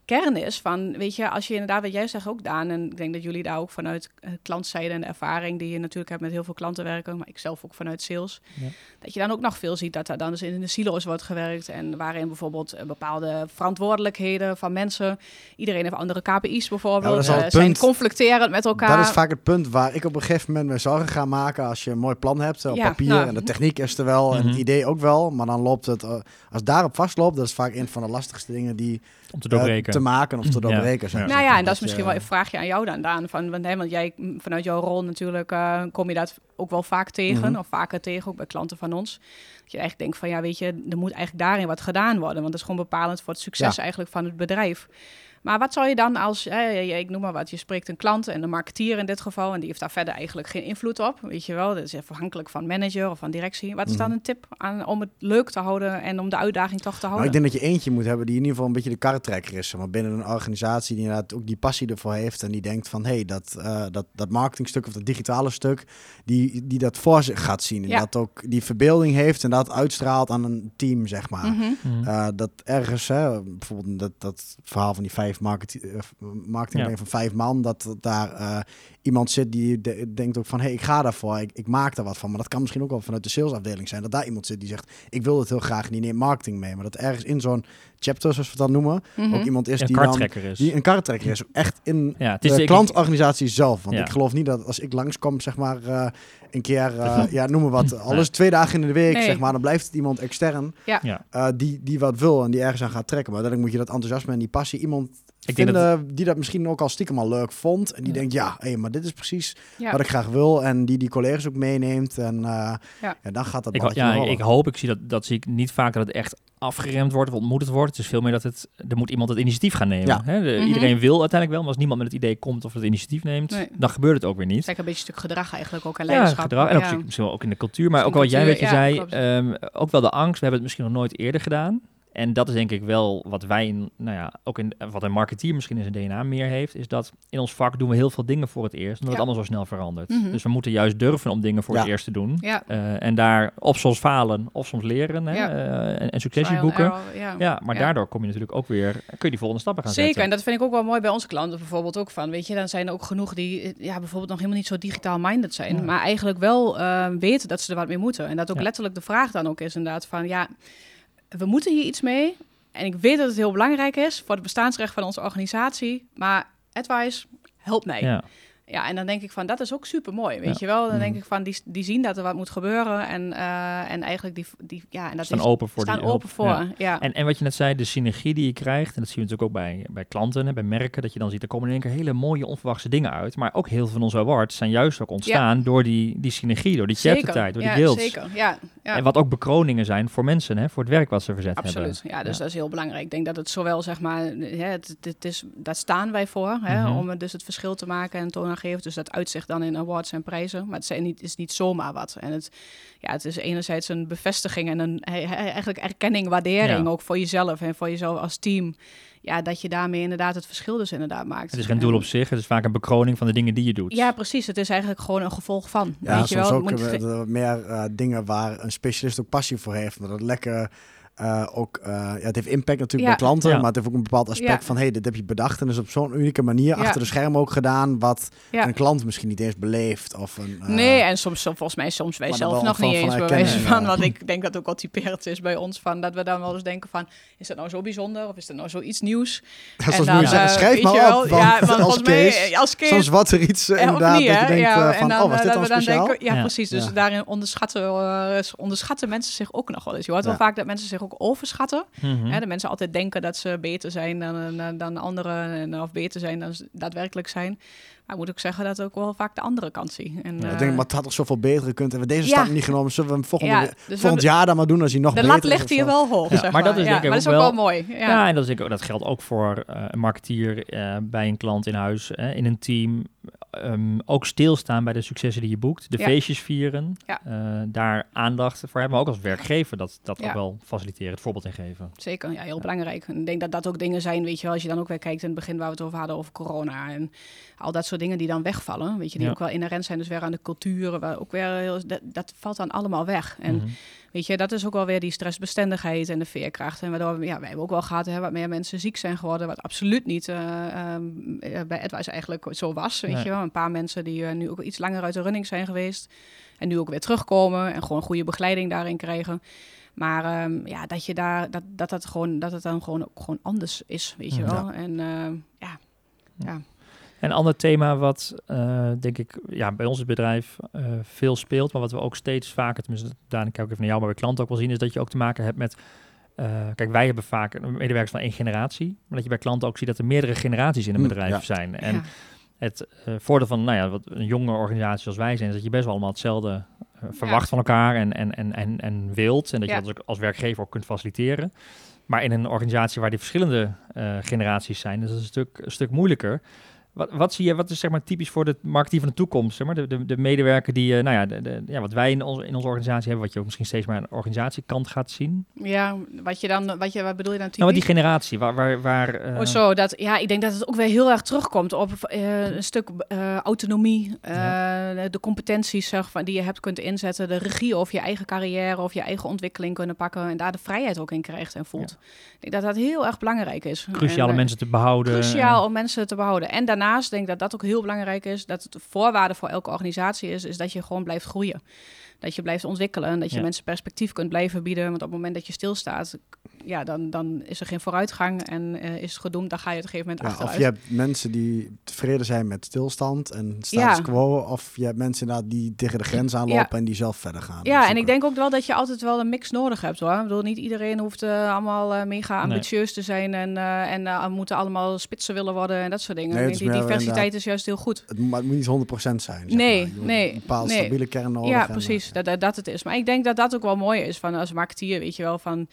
kern is van, weet je, als je inderdaad, wat jij zegt ook, Daan, en ik denk dat jullie daar ook vanuit klantzijde en de ervaring die je natuurlijk hebt met heel veel klanten werken, maar ik zelf ook vanuit sales, ja. dat je dan ook nog veel ziet dat daar dan dus in de silo's wordt gewerkt en waarin bijvoorbeeld bepaalde verantwoordelijkheden van mensen, iedereen heeft andere K P I's bijvoorbeeld, ja, uh, zijn punt, conflicterend met elkaar. Dat is vaak het punt waar ik op een gegeven moment mijn zorgen ga maken als je een mooi plan hebt op ja, papier nou, en de techniek is er wel mm-hmm. en het idee ook wel, maar dan loopt het, uh, als daarop vastloopt, dat is vaak een van de lastigste dingen die om te doorbreken. Uh, te maken of te doorbreken. Ja. Ja. Nou ja, en dat is misschien wel een vraagje aan jou dan, Daan. Van, want, hè, want jij, vanuit jouw rol natuurlijk, uh, kom je dat ook wel vaak tegen. Mm-hmm. Of vaker tegen, ook bij klanten van ons. Dat je eigenlijk denkt van, ja, weet je, er moet eigenlijk daarin wat gedaan worden. Want dat is gewoon bepalend voor het succes ja. eigenlijk van het bedrijf. Maar wat zou je dan als, eh, ik noem maar wat, je spreekt een klant en de marketeer in dit geval... en die heeft daar verder eigenlijk geen invloed op, weet je wel. Dat is afhankelijk van manager of van directie. Wat is dan een tip aan, om het leuk te houden en om de uitdaging toch te houden? Nou, ik denk dat je eentje moet hebben die in ieder geval een beetje de karretrekker is. Maar binnen een organisatie die inderdaad ook die passie ervoor heeft... en die denkt van, hé, hey, dat, uh, dat, dat marketingstuk of dat digitale stuk... die, die dat voor zich gaat zien en ja. dat ook die verbeelding heeft... en dat uitstraalt aan een team, zeg maar. Mm-hmm. Uh, dat ergens, hè, bijvoorbeeld dat, dat verhaal van die vijf... marketing marketing ja. van vijf man, dat daar uh, iemand zit die de, denkt ook van, hé, hey, ik ga daarvoor, ik, ik maak daar wat van. Maar dat kan misschien ook wel vanuit de salesafdeling zijn, dat daar iemand zit die zegt, ik wil het heel graag, en die neemt marketing mee. Maar dat ergens in zo'n chapter, zoals we dat noemen, mm-hmm. ook iemand is die, dan, is die een karretrekker is. Echt in ja, het is de, de klantorganisatie zelf. Want ja. ik geloof niet dat als ik langskom, zeg maar, uh, een keer, uh, ja, noem maar wat, alles ja. twee dagen in de week, nee. zeg maar, dan blijft het iemand extern ja. uh, die, die wat wil en die ergens aan gaat trekken. Maar uiteindelijk moet je dat enthousiasme en die passie iemand Ik vinden, denk dat... die dat misschien ook al stiekem al leuk vond. En die ja. denkt, ja, hey, maar dit is precies ja. wat ik graag wil. En die die collega's ook meeneemt. En uh, ja. Ja, dan gaat dat ik, balletje Ja, ik, ik hoop, ik zie dat, dat zie ik niet vaak dat het echt afgeremd wordt of ontmoedigd wordt. Het is veel meer dat het, er moet iemand het initiatief gaan nemen. Ja. Hè? De, mm-hmm. Iedereen wil uiteindelijk wel, maar als niemand met het idee komt of het initiatief neemt, nee. dan gebeurt het ook weer niet. Het is eigenlijk een beetje een stuk gedrag eigenlijk ook en leiderschap. Ja, gedrag, en ook, ja. misschien wel ook in de cultuur. Maar ook wat jij weet, je ja, zei, um, ook wel de angst. We hebben het misschien nog nooit eerder gedaan. En dat is denk ik wel wat wij, in, nou ja, ook in wat een marketeer misschien in zijn D N A meer heeft, is dat in ons vak doen we heel veel dingen voor het eerst, omdat ja. het allemaal zo snel verandert. Mm-hmm. Dus we moeten juist durven om dingen voor ja. het eerst te doen. Ja. Uh, en daar of soms falen, of soms leren hè, ja. uh, en, en successie boeken. Error, ja. ja, maar ja. daardoor kom je natuurlijk ook weer, kun je die volgende stappen gaan Zeker, zetten. Zeker, en dat vind ik ook wel mooi bij onze klanten bijvoorbeeld ook van, weet je, dan zijn er ook genoeg die ja, bijvoorbeeld nog helemaal niet zo digitaal minded zijn, ja. maar eigenlijk wel uh, weten dat ze er wat mee moeten. En dat ook ja. letterlijk de vraag dan ook is inderdaad van, ja, we moeten hier iets mee. En ik weet dat het heel belangrijk is voor het bestaansrecht van onze organisatie. Maar AdWise, help mij. Ja. ja, en dan denk ik van, dat is ook super mooi. Weet ja. je wel? Dan denk ik van, die, die zien dat er wat moet gebeuren. En, uh, en eigenlijk die... die ja, en dat staan is, open voor. Staan die open voor. Ja. Ja. En, en wat je net zei, de synergie die je krijgt. En dat zien we natuurlijk ook bij, bij klanten, hè, bij merken. Dat je dan ziet, er komen in één keer hele mooie onverwachte dingen uit. Maar ook heel veel van onze awards zijn juist ook ontstaan ja. door die, die synergie. Door die chaptertijd, door die guilds. Ja, zeker. Ja. Ja. En wat ook bekroningen zijn voor mensen, hè, voor het werk wat ze verzet Absoluut. hebben. Absoluut, ja, dus ja. dat is heel belangrijk. Ik denk dat het zowel, zeg maar, hè, het, het is, daar staan wij voor, hè, mm-hmm. om dus het verschil te maken en toonaangevend. Dus dat uitzicht dan in awards en prijzen, maar het zijn niet, is niet zomaar wat. En het, ja, het is enerzijds een bevestiging en een he, he, eigenlijk erkenning, waardering, ja. ook voor jezelf en voor jezelf als team. Ja, dat je daarmee inderdaad het verschil dus inderdaad maakt. Het is geen doel op zich, het is vaak een bekroning van de dingen die je doet. Ja, precies. Het is eigenlijk gewoon een gevolg van. Ja, weet je wel? Ook Moet je... meer uh, dingen waar een specialist ook passie voor heeft. Maar dat lekker... Uh, ook, uh, ja, het heeft impact natuurlijk ja. bij klanten, ja. maar het heeft ook een bepaald aspect ja. van, hey, dit heb je bedacht en is op zo'n unieke manier ja. achter de schermen ook gedaan, wat ja. een klant misschien niet eens beleeft. Of een, uh, nee, en soms, volgens mij soms wij zelf nog niet eens bewijzen van, want ik denk dat ook wat typerend is bij ons, van dat we dan wel eens denken van, is dat nou zo bijzonder of is dat nou zoiets nieuws? Ja, en zoals dan, nu uh, zeggen, schrijf maar op, ja, want als case, als case, soms wat er iets uh, inderdaad, niet, dat je denkt ja, van, dan, oh, was dit dan speciaal? Denken, ja, ja, precies, dus ja. daarin onderschatten, onderschatten mensen zich ook nog wel eens. Je hoort wel vaak dat mensen zich ook overschatten. Mm-hmm. Hè, de mensen altijd denken dat ze beter zijn dan, dan, dan anderen, of beter zijn dan ze daadwerkelijk zijn. Maar moet ik zeggen dat ook wel vaak de andere kant zie. En, ja, uh, ik denk, maar het had toch zoveel beter gekund. Hebben we deze ja. stap niet genomen? Zullen we hem volgende, ja, dus volgend we, jaar dan maar doen als hij nog de beter is? De lat ligt hier wel hoog. Ja. Zeg maar. Maar dat is, ja, maar dat is ook wel, wel mooi. Ja. ja, en dat, is, dat geldt ook voor uh, een marketeer uh, bij een klant in huis, uh, in een team. Um, ook stilstaan bij de successen die je boekt. De ja. feestjes vieren. Ja. Uh, daar aandacht voor hebben. Maar ook als werkgever dat, dat ja. ook wel faciliteren. Het voorbeeld in geven. Zeker, ja, heel ja. belangrijk. En ik denk dat dat ook dingen zijn, weet je wel, als je dan ook weer kijkt in het begin waar we het over hadden, over corona en al dat soort dingen die dan wegvallen, weet je, die ja. ook wel inherent zijn, dus weer aan de culturen, waar ook weer heel, dat, dat valt dan allemaal weg. En mm-hmm. weet je, dat is ook wel weer die stressbestendigheid en de veerkracht. En waardoor we, ja, we hebben ook wel gehad, hè, wat meer mensen ziek zijn geworden, wat absoluut niet uh, um, bij AdWise eigenlijk zo was, weet nee. je wel. Een paar mensen die uh, nu ook iets langer uit de running zijn geweest en nu ook weer terugkomen en gewoon goede begeleiding daarin krijgen. Maar um, ja, dat je daar, dat dat, dat gewoon, dat het dan gewoon ook gewoon anders is, weet je ja. wel. En uh, ja, ja. Een ander thema wat, uh, denk ik, ja, bij ons het bedrijf uh, veel speelt, maar wat we ook steeds vaker, tenminste, daar kijk ik even naar jou, maar bij klanten ook wel zien, is dat je ook te maken hebt met, uh, kijk, wij hebben vaak medewerkers van één generatie, maar dat je bij klanten ook ziet dat er meerdere generaties in een bedrijf ja. zijn. En ja. het uh, voordeel van, nou ja, wat een jonge organisatie als wij zijn, is dat je best wel allemaal hetzelfde uh, verwacht ja. van elkaar en, en, en, en, en wilt, en dat ja. je dat ook als werkgever ook kunt faciliteren. Maar in een organisatie waar die verschillende uh, generaties zijn, dus dat is een stuk, een stuk moeilijker. Wat, wat zie je, wat is zeg maar typisch voor de marketeer van de toekomst? Zeg maar? de, de, de medewerker die, uh, nou ja, de, de, ja, wat wij in, ons, in onze organisatie hebben, wat je ook misschien steeds maar aan de organisatiekant gaat zien. Ja, wat je dan, wat je, wat bedoel je dan? Nou, die generatie, waar... waar, waar uh... Oh zo, dat, ja, ik denk dat het ook weer heel erg terugkomt op uh, een stuk uh, autonomie, uh, ja. de competenties zeg, van, die je hebt kunt inzetten, de regie of je eigen carrière of je eigen ontwikkeling kunnen pakken en daar de vrijheid ook in krijgt en voelt. Ja. Ik denk dat dat heel erg belangrijk is. Cruciaal om mensen te behouden. Cruciaal en... om mensen te behouden. En daarna Daarnaast denk ik dat dat ook heel belangrijk is, dat het voorwaarde voor elke organisatie is, is dat je gewoon blijft groeien. Dat je blijft ontwikkelen en dat je ja. mensen perspectief kunt blijven bieden. Want op het moment dat je stilstaat, ja, dan, dan is er geen vooruitgang en uh, is het gedoemd, dan ga je op een gegeven moment ja, achteruit. Of je hebt mensen die tevreden zijn met stilstand en status ja. quo. Of je hebt mensen nou, die tegen de grens aanlopen ja. en die zelf verder gaan. Ja, en ik denk ook wel dat je altijd wel een mix nodig hebt, hoor. Ik bedoel, niet iedereen hoeft uh, allemaal uh, mega ambitieus nee. te zijn en, uh, en uh, moeten allemaal spitsen willen worden en dat soort dingen. Nee, ik denk, die diversiteit is juist heel goed. Het, maar het moet niet honderd procent zijn. Zeg nee, maar. Je nee. Een bepaalde stabiele nee. kern nodig. Ja, precies. En, dat, dat het is. Maar ik denk dat dat ook wel mooi is van als marketeer, weet je wel, van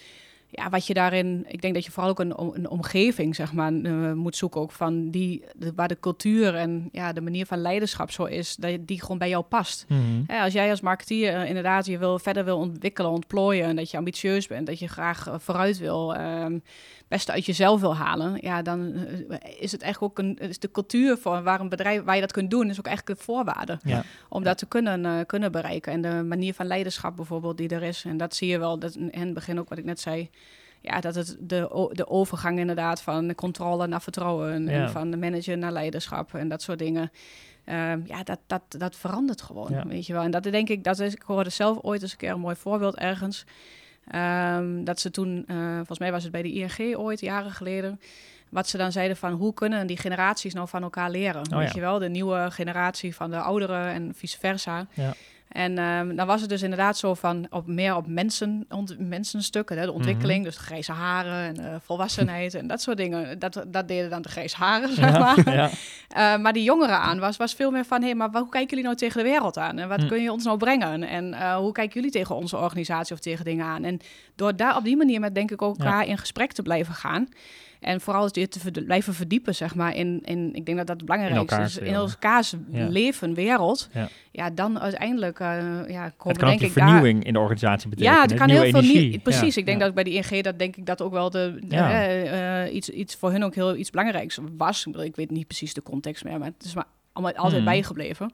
ja, wat je daarin, ik denk dat je vooral ook een, een omgeving, zeg maar, uh, moet zoeken ook van die, de, waar de cultuur en ja, de manier van leiderschap zo is, dat die gewoon bij jou past. Mm-hmm. Hè, als jij als marketeer uh, inderdaad je wil, verder wil ontwikkelen, ontplooien, en dat je ambitieus bent, dat je graag uh, vooruit wil, um, beste uit jezelf wil halen, ja, dan uh, is het echt ook een, is de cultuur voor waar een bedrijf, waar je dat kunt doen, is ook echt een voorwaarde ja. om dat te kunnen, uh, kunnen bereiken. En de manier van leiderschap bijvoorbeeld die er is, en dat zie je wel, dat in het begin ook wat ik net zei. Ja, dat het de, de overgang inderdaad van controle naar vertrouwen en ja. van de manager naar leiderschap en dat soort dingen. Um, ja, dat, dat, dat verandert gewoon, ja. weet je wel. En dat denk ik, dat is, ik hoorde zelf ooit eens een keer een mooi voorbeeld ergens. Um, dat ze toen, uh, volgens mij was het bij de I N G ooit, jaren geleden, wat ze dan zeiden van hoe kunnen die generaties nou van elkaar leren? Oh, weet ja. je wel, de nieuwe generatie van de ouderen en vice versa. Ja. En um, dan was het dus inderdaad zo van op, meer op mensen, ont, mensenstukken, hè, de ontwikkeling, mm-hmm. dus grijze haren en uh, volwassenheid en dat soort dingen. Dat, dat deden dan de grijze haren, zeg ja, maar. Ja. Uh, maar die jongeren aan was, was veel meer van, hé, hey, maar hoe kijken jullie nou tegen de wereld aan? En wat mm. kun je ons nou brengen? En uh, hoe kijken jullie tegen onze organisatie of tegen dingen aan? En door daar op die manier met, denk ik, ook elkaar ja. in gesprek te blijven gaan. En vooral je te verd- blijven verdiepen, zeg maar, in, in, ik denk dat dat belangrijk is. Dus in elkaars ja. leven, wereld, ja. ja, dan uiteindelijk uh, ja, komen, denk ik, vernieuwing daar in de organisatie betekenen. Ja, het kan heel veel nieuw. Precies, ja. ik denk ja. dat bij de I N G, dat denk ik dat ook wel de, ja. uh, uh, iets, iets voor hun ook heel iets belangrijks was. Ik, bedoel, ik weet niet precies de context meer, maar het is maar allemaal altijd hmm. bijgebleven.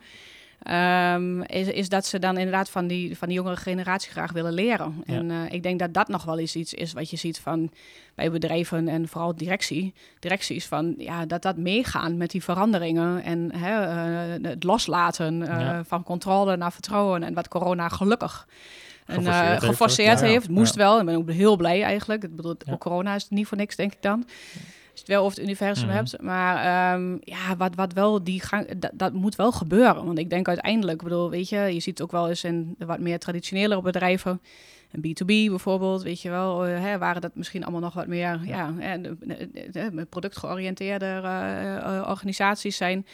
Um, is, is dat ze dan inderdaad van die, van die jongere generatie graag willen leren. Ja. En uh, ik denk dat dat nog wel eens iets is wat je ziet van bij bedrijven en vooral directie, directies van ja, dat dat meegaan met die veranderingen en hè, uh, het loslaten uh, ja. van controle naar vertrouwen en wat corona gelukkig en, uh, geforceerd, geforceerd heeft. heeft. Ja. Moest ja. wel. Ik ben ook heel blij eigenlijk. Ik bedoel, ja. corona is het niet voor niks, denk ik dan. Als je het wel over het universum mm-hmm. hebt. Maar um, ja, wat, wat wel die gang, dat, dat moet wel gebeuren. Want ik denk uiteindelijk, ik bedoel, weet je, je ziet het ook wel eens in de wat meer traditionele bedrijven. En B to B bijvoorbeeld, weet je wel, hè, waren dat misschien allemaal nog wat meer ja. ja, productgeoriënteerde uh, organisaties zijn.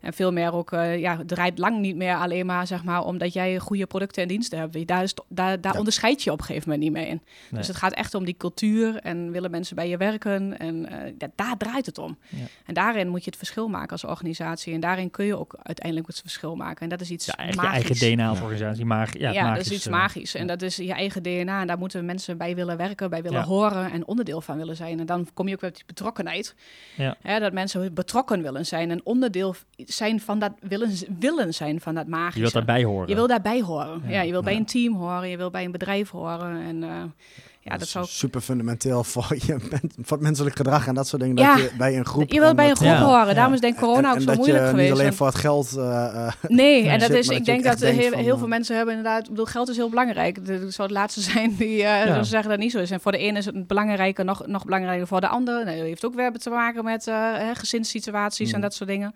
En veel meer ook, uh, ja, het draait lang niet meer alleen maar, zeg maar, omdat jij goede producten en diensten hebt. Weet je, daar is, daar, daar ja. onderscheid je op een gegeven moment niet meer in. Nee. Dus het gaat echt om die cultuur en willen mensen bij je werken. En uh, da- daar draait het om. Ja. En daarin moet je het verschil maken als organisatie. En daarin kun je ook uiteindelijk het verschil maken. En dat is iets ja, magisch. Je eigen D N A als organisatie. Mag, ja, ja magisch, dat is iets magisch. En dat is je eigen D N A. En daar moeten mensen bij willen werken, bij willen ja. horen en onderdeel van willen zijn. En dan kom je ook weer op die betrokkenheid. Ja. Hè, dat mensen betrokken willen zijn en onderdeel zijn van dat willen, willen zijn van dat magische. Je wilt daarbij horen. Je wil daarbij horen. Ja, ja je wil bij ja. een team horen, je wil bij een bedrijf horen en uh, ja, dat, dat is ook super fundamenteel voor je voor menselijk gedrag en dat soort dingen. Ja. Dat je bij een groep. Je wil bij een groep ja. horen. Ja. Daarom is denk ik corona en, ook en zo moeilijk geweest. Niet alleen en voor het geld. Uh, nee, en, en dat shit, is. Ik dat denk dat heel, van, heel veel mensen hebben inderdaad. Ik bedoel, geld is heel belangrijk. Het zou het laatste zijn die uh, ja. zeggen dat niet zo is. En voor de ene is het belangrijker, nog, nog belangrijker voor de ander. Nee, dat heeft ook weer te maken met uh, gezinssituaties mm. en dat soort dingen.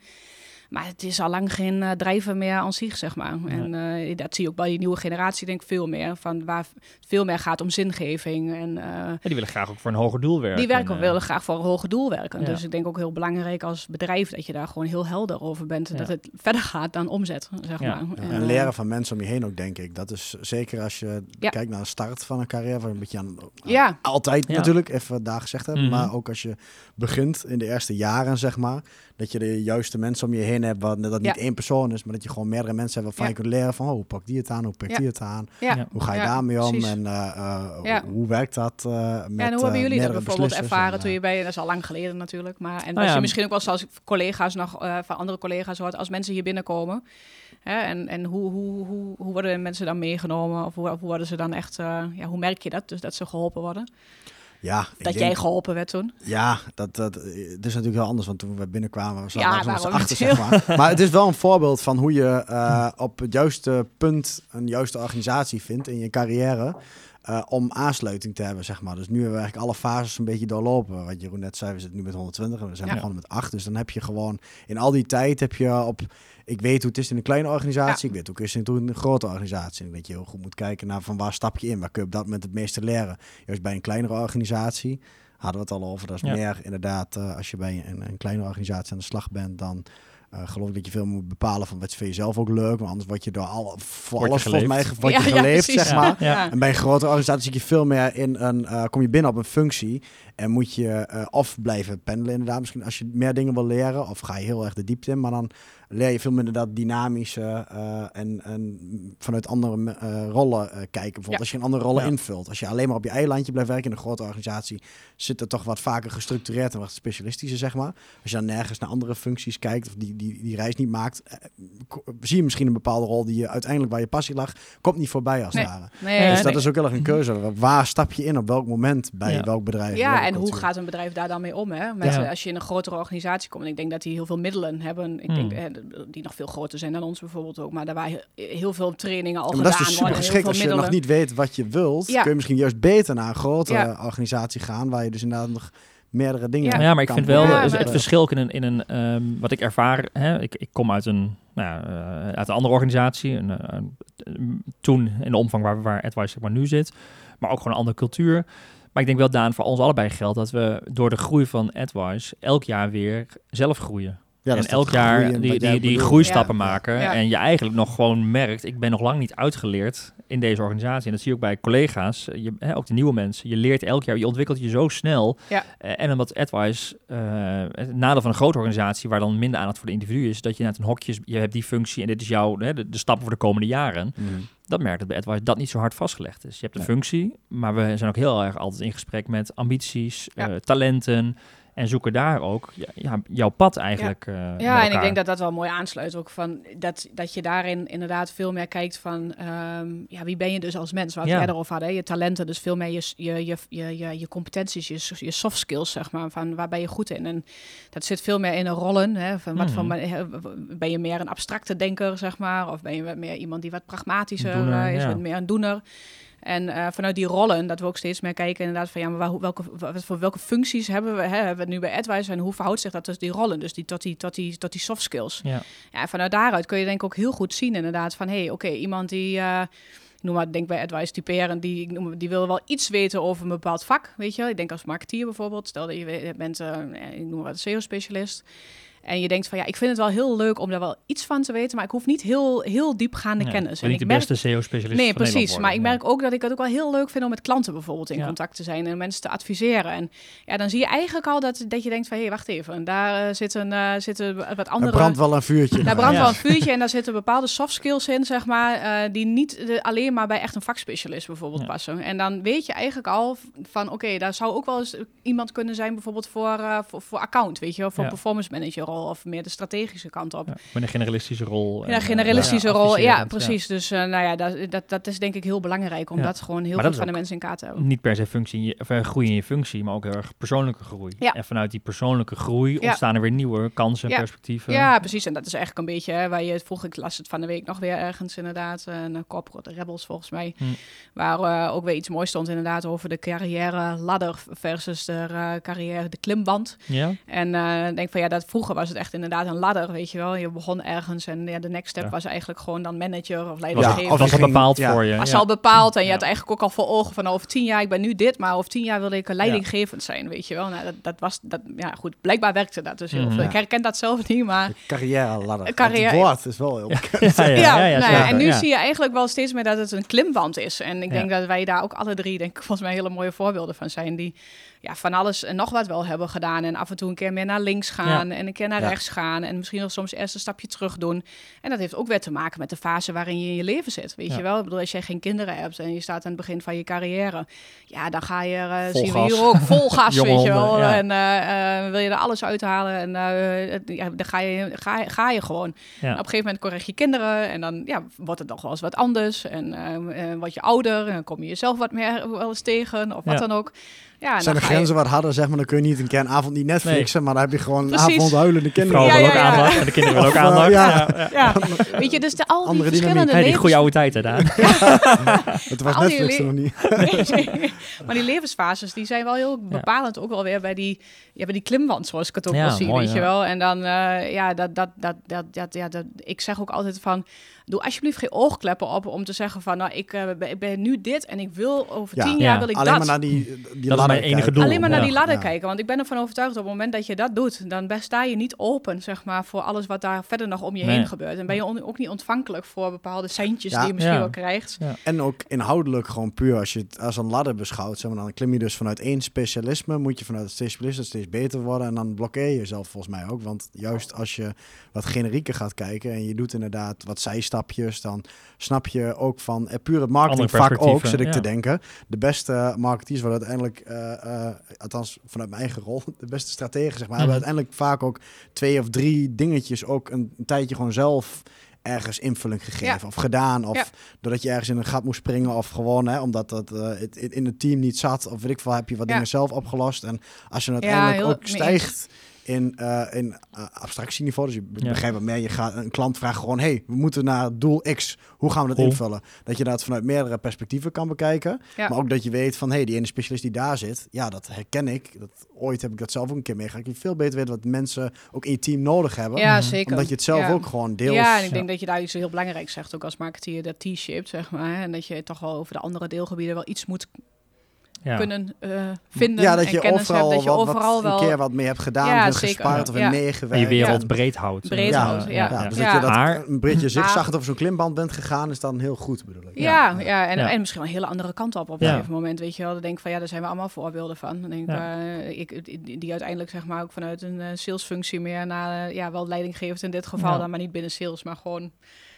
Maar het is al lang geen uh, drijven meer aan zich, zeg maar. Ja. En uh, dat zie je ook bij die nieuwe generatie, denk ik, veel meer. Van waar veel meer gaat om zingeving. En, uh, ja, die willen graag ook voor een hoger doel werken. Die werken, uh, willen graag voor een hoger doel werken. Ja. Dus ik denk ook heel belangrijk als bedrijf dat je daar gewoon heel helder over bent. Ja. Dat het verder gaat dan omzet, zeg ja. maar. Ja. En leren van mensen om je heen ook, denk ik. Dat is zeker als je ja. kijkt naar de start van een carrière. Een beetje aan, ja. altijd ja. natuurlijk, even daar gezegd hebben. Mm-hmm. Maar ook als je begint in de eerste jaren, zeg maar. Dat je de juiste mensen om je heen hebt, wat dat niet ja. één persoon is, maar dat je gewoon meerdere mensen hebt waarvan ja. je kunt leren van, oh, hoe pak die het aan, hoe pak ja. die het aan, ja. hoe ga je ja, daarmee om precies. en uh, uh, ja. hoe werkt dat uh, met ja, en hoe hebben jullie uh, dat bijvoorbeeld beslissers ervaren en, toen je bij, en dat is al lang geleden natuurlijk, maar en als ja, je misschien ook wel zoals collega's nog, uh, van andere collega's hoort, als mensen hier binnenkomen, hè, en, en hoe, hoe, hoe, hoe worden mensen dan meegenomen, of hoe, hoe worden ze dan echt, uh, ja, hoe merk je dat, dus dat ze geholpen worden? Ja, dat denk, jij geholpen werd toen? Ja, dat, dat, dat is natuurlijk heel anders. Want toen we binnenkwamen, was ja, we achter, zeg maar. Maar het is wel een voorbeeld van hoe je uh, op het juiste punt een juiste organisatie vindt in je carrière. Uh, om aansluiting te hebben, zeg maar. Dus nu hebben we eigenlijk alle fases een beetje doorlopen. Wat Jeroen net zei, we zitten nu met honderdtwintig en we zijn ja. begonnen met acht. Dus dan heb je gewoon, in al die tijd heb je op... Ik weet hoe het is in een kleine organisatie. Ja. Ik weet hoe het is in een grote organisatie. En dat je heel goed moet kijken naar van waar stap je in. Waar kun je op dat moment het meeste leren. Juist bij een kleinere organisatie hadden we het al over. Dat is ja. meer inderdaad, uh, als je bij een, een kleinere organisatie aan de slag bent, dan Uh, geloof ik dat je veel moet bepalen van wat je voor jezelf ook leuk, want anders word je door al voor alles volgens mij wat je geleefd, ja, ja, zeg maar. Ja. Ja. En bij een grote organisatie zit je veel meer in een uh, kom je binnen op een functie en moet je uh, of blijven pendelen inderdaad. Misschien als je meer dingen wil leren of ga je heel erg de diepte in, maar dan leer je veel minder dat dynamische uh, en, en vanuit andere uh, rollen uh, kijken. Bijvoorbeeld ja. als je een andere rollen ja. invult. Als je alleen maar op je eilandje blijft werken in een grote organisatie, zit er toch wat vaker gestructureerd en wat specialistischer, zeg maar. Als je dan nergens naar andere functies kijkt of die, die, die reis niet maakt, uh, zie je misschien een bepaalde rol die je uiteindelijk waar je passie lag, komt niet voorbij als het nee. ware. Nee, dus nee, dat nee. is ook heel erg een keuze. Waar stap je in? Op welk moment? Bij ja. welk bedrijf? Ja, welk en cultuur? Hoe gaat een bedrijf daar dan mee om? Hè? Met, ja. Als je in een grotere organisatie komt, ik denk dat die heel veel middelen hebben. Ik hmm. denk, eh, die nog veel groter zijn dan ons bijvoorbeeld ook. Maar daar waren heel veel trainingen al gedaan. Dat is dus super worden, geschikt als je middelen. nog niet weet wat je wilt. Ja. Kun je misschien juist beter naar een grote ja. organisatie gaan. Waar je dus inderdaad nog meerdere dingen ja. ja, maar ik vind wel ja, het, het verschil in een... In een um, wat ik ervaar... Hè, ik, ik kom uit een, nou, uh, uit een andere organisatie. Een, uh, toen in de omvang waar, waar AdWise zeg maar, nu zit. Maar ook gewoon een andere cultuur. Maar ik denk wel, Daan, voor ons allebei geldt... dat we door de groei van AdWise elk jaar weer zelf groeien. Ja, en elk jaar die, die, die, die groeistappen ja. maken. Ja. En je eigenlijk nog gewoon merkt... ik ben nog lang niet uitgeleerd in deze organisatie. En dat zie je ook bij collega's. Je, hè, ook de nieuwe mensen. Je leert elk jaar. Je ontwikkelt je zo snel. Ja. Uh, en omdat AdWise... Uh, het nadeel van een grote organisatie... waar dan minder aandacht voor de individu is... dat je net een hokje... je hebt die functie en dit is jouw... Hè, de, de stappen voor de komende jaren... Mm. Dat merkt dat bij AdWise dat niet zo hard vastgelegd is. Je hebt een ja. functie... maar we zijn ook heel erg altijd in gesprek met ambities... Ja. Uh, talenten... En zoeken daar ook ja, jouw pad eigenlijk. Ja, uh, ja en ik denk dat dat wel mooi aansluit. Ook van dat, dat je daarin inderdaad veel meer kijkt van um, ja, wie ben je dus als mens? Waar we ja. verder over hadden. Hè? Je talenten, dus veel meer je, je, je, je, je competenties, je, je soft skills, zeg maar. Van waar ben je goed in? En dat zit veel meer in de rollen. Hè? Van wat hmm. van, ben je meer een abstracte denker, zeg maar? Of ben je meer iemand die wat pragmatischer doener, uh, is, ja. meer een doener? En uh, vanuit die rollen, dat we ook steeds meer kijken inderdaad van ja, maar waar, welke, wat, voor welke functies hebben we, hè, hebben we nu bij AdWise en hoe verhoudt zich dat tussen die rollen, dus die, tot, die, tot, die, tot die soft skills. Ja. Ja, en vanuit daaruit kun je denk ik ook heel goed zien inderdaad van hé, hey, oké, okay, iemand die... Uh, Ik noem maar, denk bij AdWise typeren, die, ik noem, die wil wel iets weten over een bepaald vak, weet je wel. Ik denk als marketeer bijvoorbeeld, stel dat je bent, uh, ik noem maar, een S E O-specialist. En je denkt van, ja, ik vind het wel heel leuk om daar wel iets van te weten, maar ik hoef niet heel, heel diepgaande ja, kennis. En niet ik de merk... beste S E O-specialist Nee, precies. Worden, maar ja. ik merk ook dat ik het ook wel heel leuk vind om met klanten bijvoorbeeld in ja. contact te zijn en mensen te adviseren. En ja, dan zie je eigenlijk al dat, dat je denkt van, hé, hey, wacht even, daar uh, zitten uh, zit wat andere... Daar brandt wel een vuurtje. Daar nou. brandt ja. wel een vuurtje en daar zitten bepaalde soft skills in, zeg maar, uh, die niet de, alleen maar bij echt een vakspecialist bijvoorbeeld ja. passen. En dan weet je eigenlijk al van, oké, okay, daar zou ook wel eens iemand kunnen zijn bijvoorbeeld voor, uh, voor, voor account, weet je, voor ja. performance manager. Of meer de strategische kant op. Ja, met een generalistische rol. Ja, een generalistische ja, rol, ja, precies. Ja. Dus uh, nou ja, dat, dat, dat is denk ik heel belangrijk om ja. dat gewoon heel maar goed van de mensen in kaart te hebben. Niet per se functie in je, of, uh, groei in je functie, maar ook heel erg persoonlijke groei. Ja. En vanuit die persoonlijke groei ja. ontstaan er weer nieuwe kansen en ja. perspectieven. Ja, precies. En dat is eigenlijk een beetje hè, waar je het vroeg, ik las het van de week nog weer ergens inderdaad. Een Corporate Rebels volgens mij. Hm. Waar uh, ook weer iets moois stond inderdaad over de carrière ladder versus de uh, carrière, de klimband. Ja. En uh, denk van ja, dat vroeger was het echt inderdaad een ladder, weet je wel. Je begon ergens en ja, de next step ja. was eigenlijk gewoon dan manager of leidinggevende. Ja, of was al bepaald ja. voor je. Was ja. al bepaald en je ja. had eigenlijk ook al voor ogen van over tien jaar, ik ben nu dit, maar over tien jaar wilde ik leidinggevend zijn, weet je wel. Nou, dat, dat was, dat, ja goed, blijkbaar werkte dat dus heel mm-hmm. veel. Ik herken dat zelf niet, maar... Carrière ladder. Carrière... Het woord is wel heel bekend. Ja, ja, ja, ja, ja, ja, nou, ja en nu ja. zie je eigenlijk wel steeds meer dat het een klimband is. En ik denk ja. dat wij daar ook alle drie, denk ik, volgens mij hele mooie voorbeelden van zijn, die ja, van alles en nog wat wel hebben gedaan en af en toe een keer meer naar links gaan ja. en een keer naar ja. rechts gaan en misschien nog soms eerst een stapje terug doen. En dat heeft ook weer te maken met de fase waarin je in je leven zit, weet ja. je wel. Ik bedoel, als jij geen kinderen hebt en je staat aan het begin van je carrière, ja, dan ga je, uh, zien we hier ook, vol gas, weet honden, je wel. Ja. En uh, uh, wil je er alles uithalen en uh, ja, dan ga je, ga, ga je gewoon. Ja. En op een gegeven moment correct je kinderen en dan ja, wordt het nog wel eens wat anders en uh, uh, word je ouder en dan kom je jezelf wat meer wel eens tegen of wat ja. dan ook. Ja, zijn de grenzen je... wat harder, zeg maar, dan kun je niet een keer een avond niet Netflixen, nee. maar dan heb je gewoon een avond huilende kinderen. De vrouw wil ook aandacht en de kinderen willen ook aandacht. Ja. Ja. Ja. Ja. Weet je, dus de, al die andere verschillende levens... Hey, die goede oude tijd, hè, Daan. Ja. Ja. Het was Netflix le- nog niet. Nee, nee. Maar die levensfases, die zijn wel heel bepalend, ook wel weer bij die, ja, bij die klimwand, zoals ik het ook ja, wel zie, mooi, weet ja. je wel. En dan, uh, ja, dat, dat, dat, dat, dat, ja, dat, ik zeg ook altijd van, doe alsjeblieft geen oogkleppen op om te zeggen van, nou, ik, uh, ben, ik ben nu dit en ik wil over tien ja. jaar wil ik alleen dat. Alleen maar naar die, die Alleen maar naar die ladder ja. kijken. Want ik ben ervan overtuigd, op het moment dat je dat doet, dan sta je niet niet open, zeg maar, voor alles wat daar verder nog om je nee. heen gebeurt. En ben je on- ook niet ontvankelijk voor bepaalde centjes ja. die je misschien ja. wel krijgt. Ja. En ook inhoudelijk gewoon puur, als je het als een ladder beschouwt, zeg maar, dan klim je dus vanuit één specialisme, moet je vanuit het specialisme steeds beter worden en dan blokkeer je jezelf volgens mij ook. Want juist als je wat generieker gaat kijken en je doet inderdaad wat zijstapjes, dan snap je ook van eh, puur het marketingvak ook, zit ik ja. te denken. De beste marketeers worden uiteindelijk, uh, uh, althans vanuit mijn eigen rol, de beste strategen, zeg maar, hebben mm-hmm. uiteindelijk vaak ook twee of drie dingetjes ook een, een tijdje gewoon zelf ergens invulling gegeven ja. of gedaan. Of ja. doordat je ergens in een gat moest springen of gewoon, hè, omdat dat uh, het, in het team niet zat of weet ik veel, heb je wat ja. dingen zelf opgelost. En als je uiteindelijk ja, heel, ook stijgt in, uh, in uh, abstractieniveau, dus je ja. begrijpt wat meer, je gaat een klant vraagt gewoon, hey, we moeten naar doel X, hoe gaan we dat cool. invullen? Dat je dat vanuit meerdere perspectieven kan bekijken, ja. maar ook dat je weet van, hey, die ene specialist die daar zit, ja, dat herken ik, dat ooit heb ik dat zelf ook een keer meegemaakt. Ik veel beter weet wat mensen ook in je team nodig hebben. Ja, zeker. Omdat je het zelf ja. ook gewoon deels... Ja, en ik denk ja. dat je daar iets heel belangrijks zegt, ook als marketeer, dat T-shaped, zeg maar, en dat je toch wel over de andere deelgebieden wel iets moet Ja. kunnen uh, vinden ja, dat je en kennis overal hebt, dat je wat, overal wel een keer wat mee hebt gedaan, ja, dus gespaard ja. of ja. meegewerkt. Je wereld ja. breed houdt. Breed ja. houdt, ja. ja. ja. Dus ja. dat je dat maar, een beetje zigzaggend of zo'n klimband bent gegaan, is dan heel goed, bedoel ik. Ja, ja. ja. En, ja. en misschien een hele andere kant op op een ja. gegeven moment, weet je wel. Dan denk ik van, ja, daar zijn we allemaal voorbeelden van. Dan denk ja. uh, ik, die uiteindelijk, zeg maar, ook vanuit een uh, salesfunctie meer naar, uh, ja, wel leidinggevend in dit geval, ja. dan maar niet binnen sales, maar gewoon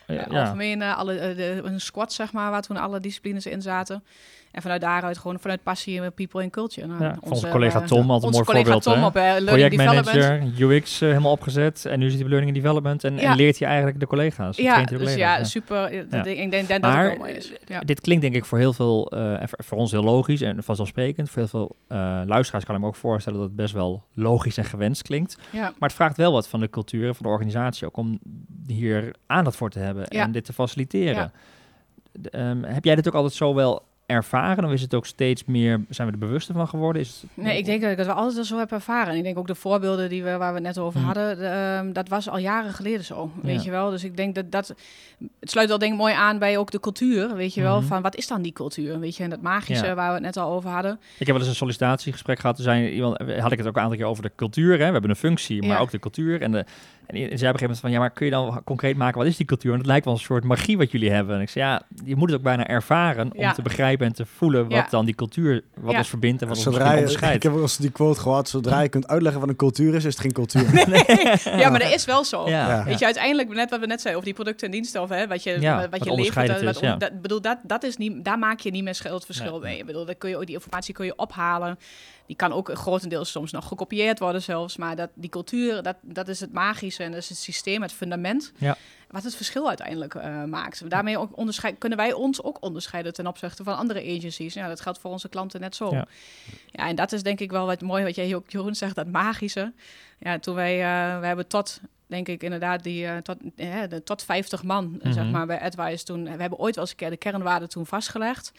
uh, ja. algemeen uh, alle, uh, de, een squad, zeg maar, waar toen alle disciplines in zaten. En vanuit daaruit gewoon vanuit passie en people en culture. Nou, ja, onze collega uh, Tom had een mooi voorbeeld. Tom op, uh, projectmanager, U X uh, helemaal opgezet. En nu zit hij bij Learning and Development. En, ja. en leert hij eigenlijk de collega's. Ja, de collega's, dus ja, ja. super. Ja. Dat, ik denk, denk maar, dat het mooi is. Ja. Dit klinkt denk ik voor heel veel, uh, voor ons heel logisch en vanzelfsprekend. Voor heel veel uh, luisteraars kan ik me ook voorstellen dat het best wel logisch en gewenst klinkt. Ja. Maar het vraagt wel wat van de cultuur en van de organisatie. Ook om hier aandacht voor te hebben en ja. dit te faciliteren. Ja. De, um, heb jij dit ook altijd zo wel ervaren? Of is het ook steeds meer, zijn we er bewuster van geworden? Is het... Nee, ik denk dat ik het wel altijd zo heb ervaren. Ik denk ook de voorbeelden die we, waar we het net over mm. hadden, de, um, dat was al jaren geleden zo, weet ja. je wel. Dus ik denk dat dat, het sluit wel denk ik mooi aan bij ook de cultuur, weet je mm-hmm. wel, van wat is dan die cultuur, weet je, en dat magische ja. waar we het net al over hadden. Ik heb wel eens een sollicitatiegesprek gehad, er zijn, iemand, had ik het ook een aantal keer over de cultuur, hè? We hebben een functie, maar ja. ook de cultuur en de En zij op een gegeven moment van, ja, maar kun je dan concreet maken, wat is die cultuur? En dat lijkt wel een soort magie wat jullie hebben. En ik zei, ja, je moet het ook bijna ervaren om ja. te begrijpen en te voelen wat ja. dan die cultuur, wat ja. ons verbindt en wat zodra ons onderscheidt. Ik heb wel eens die quote gehad, zodra je kunt uitleggen wat een cultuur is, is het geen cultuur. Nee. Nee. Ja, ja, maar dat is wel zo. Ja. Ja. Weet je, uiteindelijk, net wat we net zeiden, over die producten en diensten, of hè, wat je, ja, wat wat je levert. Is, wat on- ja. dat, bedoel, dat, dat is niet, daar maak je niet meer het verschil nee. mee. Ik bedoel, dat kun je, die informatie kun je ophalen. Die kan ook grotendeels soms nog gekopieerd worden zelfs. Maar dat, die cultuur, dat, dat is het magische en dat is het systeem, het fundament. Ja. Wat het verschil uiteindelijk uh, maakt. Daarmee ook onderscheid, kunnen wij ons ook onderscheiden ten opzichte van andere agencies. Ja, dat geldt voor onze klanten net zo. Ja, ja, en dat is denk ik wel wat mooi wat jij ook, Jeroen, zegt, dat magische. Ja, toen wij, uh, we hebben tot... denk ik inderdaad, die uh, tot, uh, de, tot vijftig man, mm-hmm. zeg maar, bij AdWise toen. We hebben ooit wel eens een keer de kernwaarden toen vastgelegd.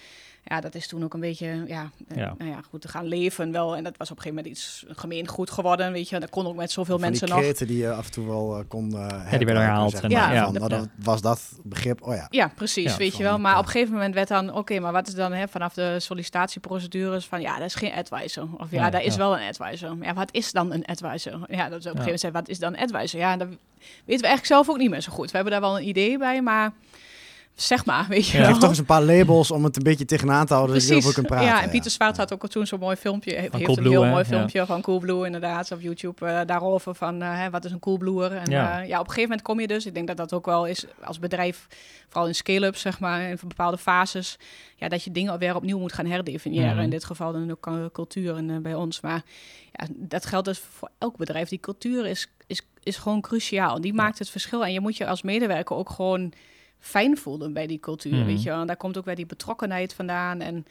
Ja, dat is toen ook een beetje, ja, uh, ja. nou ja, goed te gaan leven wel. En dat was op een gegeven moment iets gemeengoed geworden, weet je. En dat kon ook met zoveel van mensen nog. Die kreten die je af en toe wel uh, kon uh, ja, hebben, die werden herhaald. Zeg maar. Ja, ja, van, ja. Dan was dat begrip, oh ja. Ja, precies, ja, weet je wel. Maar op een gegeven moment werd dan, oké, okay, maar wat is dan hè, vanaf de sollicitatieprocedures van, ja, dat is geen AdWiser. Of ja, ja daar ja. is wel een AdWiser. Ja, wat is dan een AdWiser? Ja, dat is op een ja. gegeven moment zei, wat is dan AdWiser? Ja, dat weten we eigenlijk zelf ook niet meer zo goed. We hebben daar wel een idee bij, maar zeg maar, weet je ja. wel. Geef toch eens een paar labels om het een beetje tegenaan te houden. Precies. Dat je over kunt praten. Ja, en Pieter Zwart ja. had ook toen zo'n mooi filmpje. Heeft Coolblue, een heel hè? mooi filmpje ja. van Coolblue inderdaad op YouTube uh, daarover van uh, hè, wat is een Coolbluer. En ja. Uh, ja, op een gegeven moment kom je dus. Ik denk dat dat ook wel is als bedrijf, vooral in scale-ups zeg maar, in bepaalde fases, ja, dat je dingen weer opnieuw moet gaan herdefiniëren. Mm-hmm. In dit geval dan ook uh, cultuur en, uh, bij ons. Maar ja, dat geldt dus voor elk bedrijf. Die cultuur is, is, is gewoon cruciaal. Die ja. maakt het verschil. En je moet je als medewerker ook gewoon fijn voelen bij die cultuur, mm-hmm. weet je wel. En daar komt ook weer die betrokkenheid vandaan. En,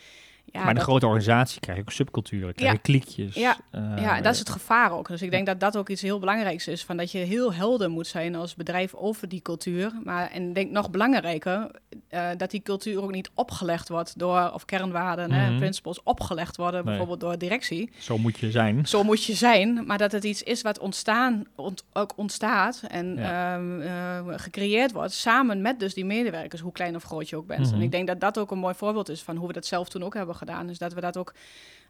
ja, maar in een grote organisatie krijg je ook subculturen, krijg je ja. kliekjes. Ja. Uh, ja, en dat is het gevaar ook. Dus ik denk dat dat ook iets heel belangrijks is, van dat je heel helder moet zijn als bedrijf over die cultuur. Maar, en ik denk nog belangrijker, uh, dat die cultuur ook niet opgelegd wordt door, of kernwaarden, mm-hmm. hè, principles opgelegd worden, nee. bijvoorbeeld door directie. Zo moet je zijn. Zo moet je zijn, maar dat het iets is wat ontstaan, ont, ook ontstaat en ja. um, uh, gecreëerd wordt, samen met dus die medewerkers, hoe klein of groot je ook bent. Mm-hmm. En ik denk dat dat ook een mooi voorbeeld is van hoe we dat zelf toen ook hebben gedaan. Dus dat we dat ook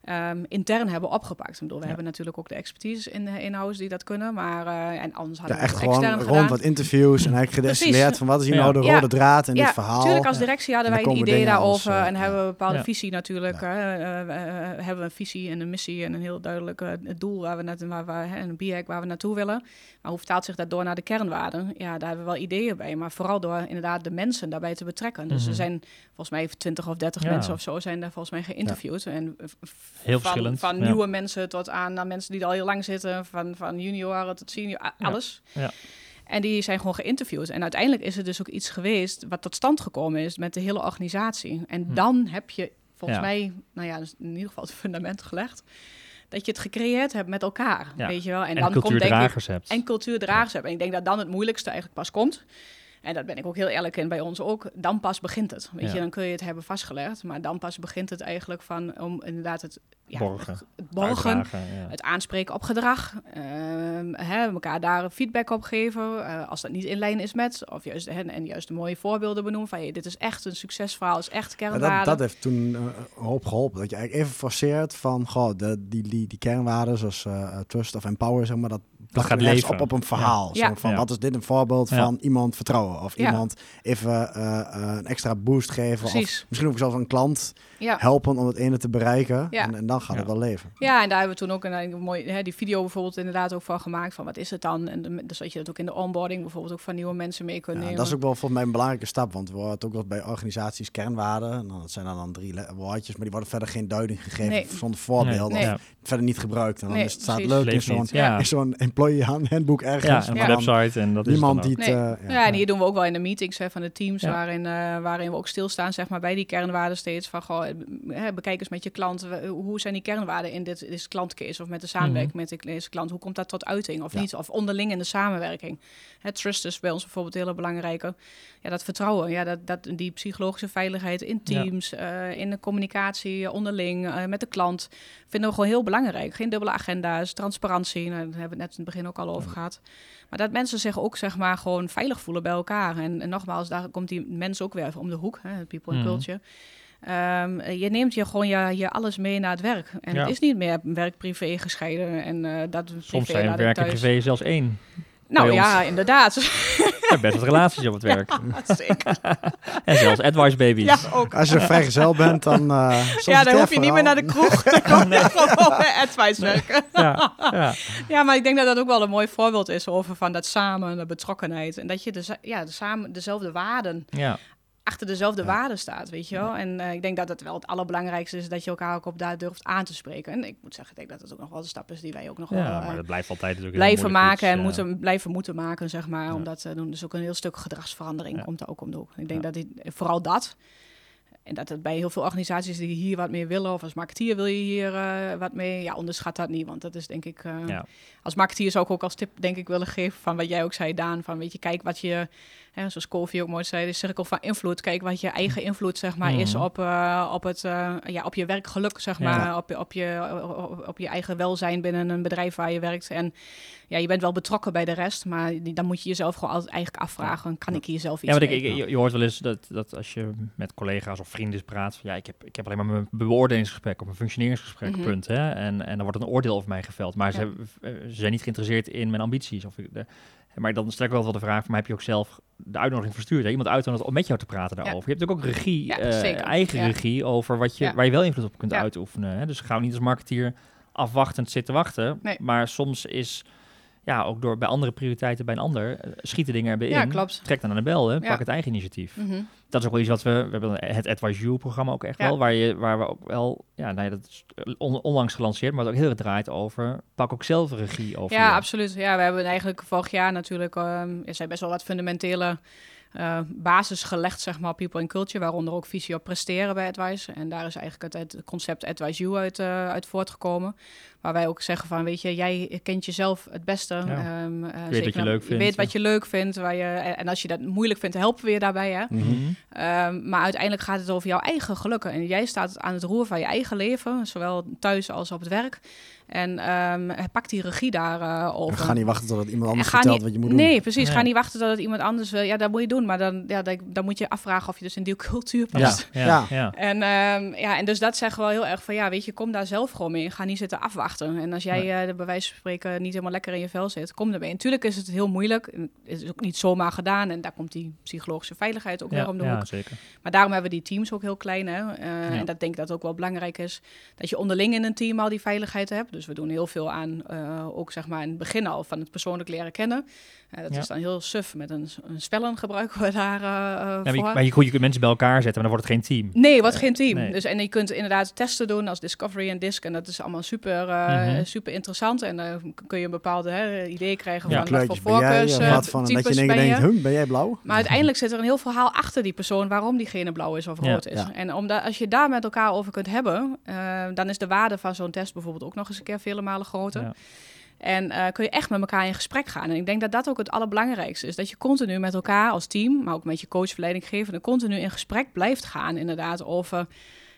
um, intern hebben opgepakt. Ik bedoel, we ja. hebben natuurlijk ook de expertise in in-house die dat kunnen, maar uh, en anders hadden ja, echt we gewoon rond gedaan. Wat interviews en eigenlijk gedestilleerd van wat is hier ja. nou de rode draad in ja, dit verhaal. Natuurlijk als directie hadden wij een idee daarover als, uh, en hebben we een bepaalde ja. visie natuurlijk. Ja. Uh, uh, uh, hebben we een visie en een missie en een heel duidelijk uh, doel waar we net waar we hè, een B I A C waar we naartoe willen. Maar hoe vertaalt zich dat door naar de kernwaarden? Ja, daar hebben we wel ideeën bij, maar vooral door inderdaad de mensen daarbij te betrekken. Dus mm-hmm. er zijn volgens mij twintig of dertig ja. mensen of zo zijn daar volgens mij geïnterviewd. Ja. En heel van, verschillend. Van ja. nieuwe mensen tot aan naar mensen die er al heel lang zitten, van, van junioren tot senior, alles. Ja. Ja. En die zijn gewoon geïnterviewd. En uiteindelijk is er dus ook iets geweest wat tot stand gekomen is met de hele organisatie. En hm. dan heb je volgens ja. mij, nou ja, dus in ieder geval het fundament gelegd. Dat je het gecreëerd hebt met elkaar, ja. weet je wel. En, en dan cultuurdragers komt, denk ik, hebt. En cultuurdragers ja. hebben. En ik denk dat dan het moeilijkste eigenlijk pas komt. En dat ben ik ook heel eerlijk in bij ons ook. Dan pas begint het. Weet ja. je, dan kun je het hebben vastgelegd. Maar dan pas begint het eigenlijk van om inderdaad het ja, borgen, het, borgen ja. het aanspreken op gedrag. Uh, hè, elkaar daar feedback op geven. Uh, als dat niet in lijn is met. Of juist, hè, en juist de mooie voorbeelden benoemen. Van hey, dit is echt een succesverhaal. Is echt kernwaarde. Ja, dat, dat heeft toen uh, een hoop geholpen. Dat je eigenlijk even forceert van goh, de, die, die, die kernwaarden zoals uh, trust of empower. Zeg maar, dat dat gaat leven op, op een verhaal. Ja. Zo, van ja. wat is dit een voorbeeld ja. van iemand vertrouwen? Of ja. iemand even uh, uh, een extra boost geven. Precies. Of misschien ook zelfs een klant ja. helpen om het ene te bereiken. Ja. En, en dan gaat ja. het wel leven. Ja, en daar hebben we toen ook een, een mooie hè, die video bijvoorbeeld inderdaad ook van gemaakt. Van wat is het dan? En de, dus dat je dat ook in de onboarding bijvoorbeeld ook van nieuwe mensen mee kunt ja, nemen. Dat is ook wel volgens mij een belangrijke stap. Want we horen het ook wel bij organisaties kernwaarden. Nou, dat zijn dan, dan drie le- woordjes. Maar die worden verder geen duiding gegeven. Nee. Zonder voorbeelden. Nee. Of nee. verder niet gebruikt. En dan nee, is het staat leuk in zo'n, ja. in zo'n employee handboek ergens. Ja, en een website. En dat is niemand die het... Nee. Uh, ja, ja, en hier doen we ook wel in de meetings hè, van de teams... Ja. Waarin, uh, waarin we ook stilstaan zeg maar, bij die kernwaarden steeds. Van goh, hè, bekijk eens met je klant. W- hoe zijn die kernwaarden in dit, dit klantcase... of met de samenwerking mm-hmm. met deze klant? Hoe komt dat tot uiting of ja. niet? Of onderling in de samenwerking. Hè, trust is bij ons bijvoorbeeld heel belangrijk. Ja, dat vertrouwen, ja, dat, dat, die psychologische veiligheid in teams... Ja. Uh, in de communicatie onderling uh, met de klant... vinden we gewoon heel belangrijk. Geen dubbele agenda's, transparantie. Nou, daar hebben we het net in het begin ook al over ja. gehad. Maar dat mensen zich ook zeg maar, gewoon veilig voelen bij elkaar... En, en nogmaals, daar komt die mens ook weer even om de hoek, hè, het people and culture. Mm. Um, je neemt je gewoon je, je alles mee naar het werk. En ja. het is niet meer werk-privé gescheiden. En, uh, dat soms privé zijn werk en privé zelfs één. Nou ja, ons. Inderdaad. Ja, best wat relaties op het werk. Ja, zeker. En zelfs AdWise baby's. Ja, ook. Als je vrijgezel bent, dan... Uh, ja, dan hoef je vooral. Niet meer naar de kroeg. Dan kom je gewoon bij AdWise werken. Nee. Ja, ja. ja, maar ik denk dat dat ook wel een mooi voorbeeld is over van dat samen, de betrokkenheid. En dat je de, ja, de samen, dezelfde waarden... Ja. achter dezelfde ja. waarden staat, weet je wel. Ja. En uh, ik denk dat het wel het allerbelangrijkste is... dat je elkaar ook op daar durft aan te spreken. En ik moet zeggen, ik denk dat het ook nog wel de stap is... die wij ook nog ja, wel maar uh, dat blijft altijd natuurlijk blijven maken... Iets, en uh, moeten, blijven moeten maken, zeg maar. Ja. Omdat uh, dus ook een heel stuk gedragsverandering ja. komt daar ook om de hoek. Ik denk ja. dat die, vooral dat... en dat het bij heel veel organisaties die hier wat meer willen... of als marketeer wil je hier uh, wat mee... ja, onderschat dat niet, want dat is denk ik... Uh, ja. als marketeer zou ik ook als tip denk ik willen geven... van wat jij ook zei, Daan, van weet je, kijk wat je... Hè, zoals Kofi ook mooi zei, de cirkel van invloed... kijk wat je eigen invloed, zeg maar, mm-hmm. is op, uh, op, het, uh, ja, op je werkgeluk, zeg ja. maar... Op, op, je, op, op je eigen welzijn binnen een bedrijf waar je werkt... en ja, je bent wel betrokken bij de rest... maar die, dan moet je jezelf gewoon altijd eigenlijk afvragen... kan ik hier zelf iets ja, maar mee? Ik, je, je hoort wel eens dat, dat als je met collega's... of vrienden praat, ja, ik heb, ik heb alleen maar mijn beoordelingsgesprek of mijn functioneringsgesprek, mm-hmm. punt. Hè? En, en dan wordt een oordeel over mij geveld. Maar ja. ze, ze zijn niet geïnteresseerd in mijn ambities. Of, de, maar dan stel ik wel wel de vraag, maar heb je ook zelf de uitnodiging verstuurd? Hè? Iemand uitnodigt om met jou te praten daarover. Ja. Je hebt natuurlijk ook regie, ja, uh, eigen ja. regie over wat je, ja. waar je wel invloed op kunt ja. uitoefenen. Hè? Dus ga niet als marketeer afwachtend zitten wachten. Nee. Maar soms is... ja, ook door bij andere prioriteiten bij een ander, schieten dingen erbij ja, in, klopt. Trek dan aan de bel, hè? Pak ja. het eigen initiatief. Mm-hmm. Dat is ook wel iets wat we, we hebben het AdWise Jude programma ook echt ja. wel, waar, je, waar we ook wel, ja, nee, dat is onlangs gelanceerd, maar het ook heel erg draait over, pak ook zelf regie over. Ja, je. Absoluut. Ja, we hebben eigenlijk vorig jaar natuurlijk, um, er zijn best wel wat fundamentele Uh, basis gelegd, zeg maar, people and culture, waaronder ook visie op presteren bij AdWise. En daar is eigenlijk het, het concept AdWise U uit, uh, uit voortgekomen. Waar wij ook zeggen van, weet je, jij kent jezelf het beste. Ja. Um, uh, je weet, wat je, leuk vindt, je weet wat je leuk vindt. Waar je, en, en als je dat moeilijk vindt, helpen we je daarbij. Hè? Mm-hmm. Um, maar uiteindelijk gaat het over jouw eigen gelukken. En jij staat aan het roer van je eigen leven, zowel thuis als op het werk. En um, pak die regie daar uh, over. Ga niet wachten totdat iemand anders vertelt niet, wat je moet doen. Nee, precies. Nee. Ga niet wachten totdat iemand anders... Uh, ja, dat moet je doen. Maar dan, ja, dat, dan moet je afvragen of je dus in die cultuur past. Ja, ja, ja. En, um, ja, en dus dat zeggen we wel heel erg van... Ja, weet je, kom daar zelf gewoon mee. Ga niet zitten afwachten. En als jij nee. uh, bij wijze van spreken niet helemaal lekker in je vel zit... Kom ermee. En natuurlijk is het heel moeilijk. Het is ook niet zomaar gedaan. En daar komt die psychologische veiligheid ook ja, weer om de hoek. Ja, zeker. Maar daarom hebben we die teams ook heel klein. Hè? Uh, ja. En dat denk ik dat ook wel belangrijk is. Dat je onderling in een team al die veiligheid hebt... Dus Dus we doen heel veel aan, uh, ook zeg maar in het begin al, van het persoonlijk leren kennen. Uh, dat ja. is dan heel suf. Met een, een spellen gebruiken we daar uh, ja, maar voor. Je, maar je, je kunt mensen bij elkaar zetten, maar dan wordt het geen team. Nee, wordt uh, geen team. Nee. Dus, en je kunt inderdaad testen doen als Discovery en Disc. En dat is allemaal super, uh, mm-hmm. super interessant. En dan uh, kun je een bepaalde hè, idee krijgen ja. van ja, wat voor voorkeurs, uh, wat van, types dat je denkt, je. Hum, ben jij blauw? Maar uiteindelijk zit er een heel verhaal achter die persoon waarom diegene blauw is of ja. rood is. Ja. En omdat, als je daar met elkaar over kunt hebben, uh, dan is de waarde van zo'n test bijvoorbeeld ook nog eens een keer vele malen groter. Ja. En uh, kun je echt met elkaar in gesprek gaan. En ik denk dat dat ook het allerbelangrijkste is. Dat je continu met elkaar als team, maar ook met je coach of leidinggevende, continu in gesprek blijft gaan inderdaad over